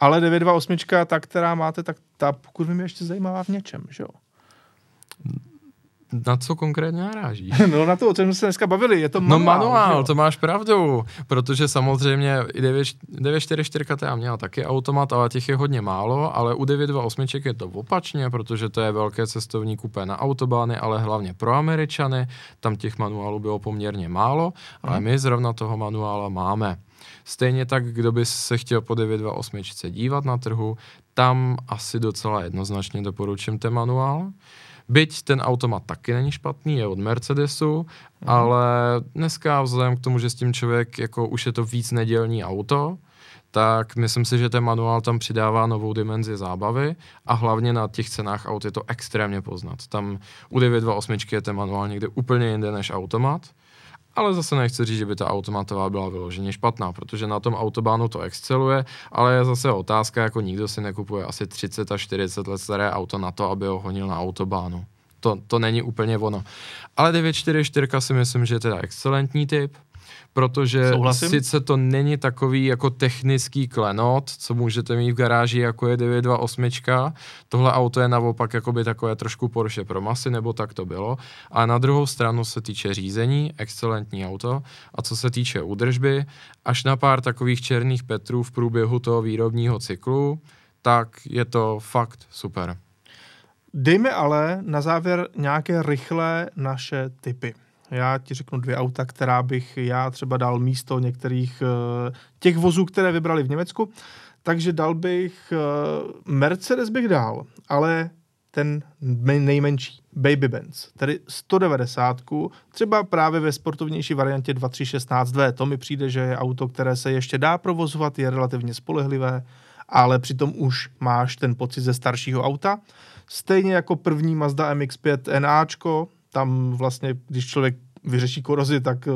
Ale 928, ta, která máte, tak ta, pokud vím, je ještě zajímavá v něčem, že jo? Na co konkrétně narážíš? No na to, o čem jsme se dneska bavili, je to manuál. No manuál, to máš pravdu, protože samozřejmě 944 já měla taky automat, ale těch je hodně málo, ale u 928 je to opačně, protože to je velké cestovní kupé na autobány, ale hlavně pro Američany, tam těch manuálů bylo poměrně málo, ale my zrovna toho manuála máme. Stejně tak, kdo by se chtěl po 928 dívat na trhu, tam asi docela jednoznačně doporučím ten manuál. Byť ten automat taky není špatný, je od Mercedesu, ale dneska vzhledem k tomu, že s tím člověk, jako už je to víc nedělní auto, tak myslím si, že ten manuál tam přidává novou dimenzi zábavy a hlavně na těch cenách aut je to extrémně poznat. Tam u 928 je ten manuál někde úplně jinde než automat. Ale zase nechci říct, že by ta automatová byla vyloženě špatná, protože na tom autobánu to exceluje, ale je zase otázka, jako nikdo si nekupuje asi 30 a 40 let staré auto na to, aby ho honil na autobánu. To není úplně ono. Ale 944 si myslím, že je teda excelentní typ, protože souhlasím. Sice to není takový jako technický klenot, co můžete mít v garáži, jako je 928, tohle auto je naopak jakoby takové trošku Porsche pro masy, nebo tak to bylo. A na druhou stranu se týče řízení, excelentní auto, a co se týče údržby, až na pár takových černých petrů v průběhu toho výrobního cyklu, tak je to fakt super. Dej mi ale na závěr nějaké rychlé naše tipy. Já ti řeknu 2 auta, která bych já třeba dal místo některých těch vozů, které vybrali v Německu. Takže dal bych Mercedes bych dal, ale ten nejmenší, Baby Benz, tedy 190, třeba právě ve sportovnější variantě 2316V. To mi přijde, že je auto, které se ještě dá provozovat, je relativně spolehlivé, ale přitom už máš ten pocit ze staršího auta. Stejně jako první Mazda MX-5 NAčko, tam vlastně, když člověk vyřeší korozi, tak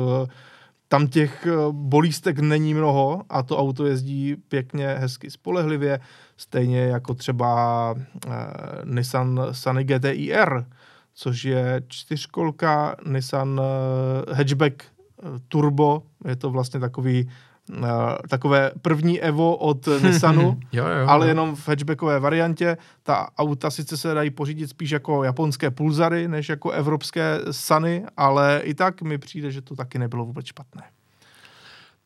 tam těch bolístek není mnoho a to auto jezdí pěkně, hezky, spolehlivě, stejně jako třeba Nissan Sunny GT-R, což je 4-kolka Nissan hatchback turbo, je to vlastně takové první Evo od Nissanu, ale jenom v hatchbackové variantě. Ta auta sice se dají pořídit spíš jako japonské Pulsary, než jako evropské Sunny, ale i tak mi přijde, že to taky nebylo vůbec špatné.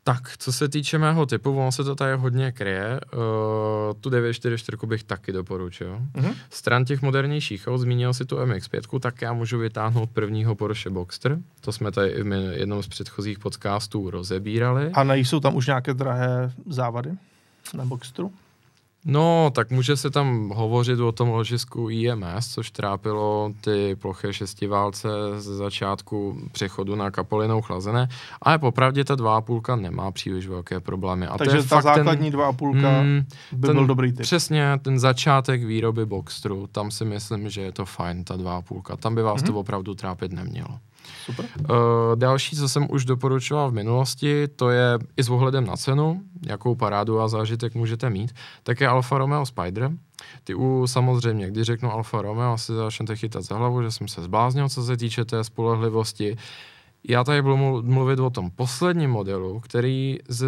Tak, co se týče mého typu, ono se to tady hodně kryje, tu 944 bych taky doporučil. Mm-hmm. Stran těch modernějších aut, zmínil si tu MX-5, tak já můžu vytáhnout prvního Porsche Boxster, to jsme tady v jednom z předchozích podcastů rozebírali. A nejsou tam už nějaké drahé závady na Boxsteru? No, tak může se tam hovořit o tom ložisku IMS, což trápilo ty ploché šestiválce ze začátku přechodu na kapolinou chlazené, ale popravdě ta 2,5 nemá příliš velké problémy. A takže ta základní 2,5 byl dobrý typ. Přesně, ten začátek výroby Boxsteru, tam si myslím, že je to fajn, ta 2,5. Tam by vás to opravdu trápit nemělo. Super. Další, co jsem už doporučoval v minulosti, to je i s ohledem na cenu, jakou parádu a zážitek můžete mít, tak je Alfa Romeo Spider. Samozřejmě, když řeknu Alfa Romeo, asi začnete chytat za hlavu, že jsem se zbláznil, co se týče té spolehlivosti. Já tady budu mluvit o tom posledním modelu, který ze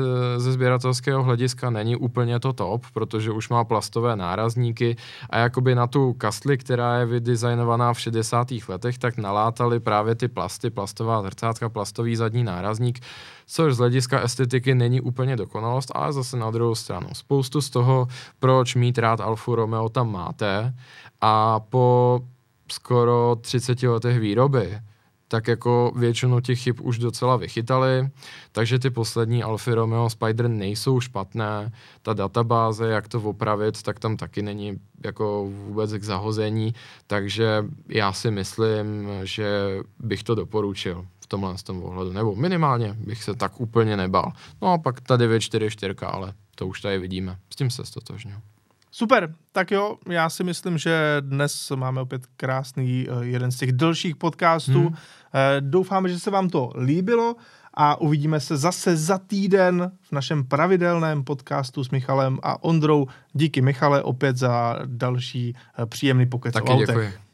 sběratelského hlediska není úplně to top, protože už má plastové nárazníky a jakoby na tu kastli, která je vydesignovaná v 60. letech, tak nalátali právě ty plasty, plastová zrcátka, plastový zadní nárazník, což z hlediska estetiky není úplně dokonalost, ale zase na druhou stranu. Spoustu z toho, proč mít rád Alfu Romeo, tam máte a po skoro 30 letech výroby tak jako většinu těch chyb už docela vychytali, takže ty poslední Alfa Romeo Spider nejsou špatné, ta databáze, jak to opravit, tak tam taky není jako vůbec k zahození, takže já si myslím, že bych to doporučil v tomhle z tom ohledu, nebo minimálně bych se tak úplně nebál. No a pak ta 944, ale to už tady vidíme, s tím se stotožňuji. Super, tak jo, já si myslím, že dnes máme opět krásný jeden z těch delších podcastů. Doufáme, že se vám to líbilo a uvidíme se zase za týden v našem pravidelném podcastu s Michalem a Ondrou. Díky Michale opět za další příjemný pokec o autech. Taky děkuji.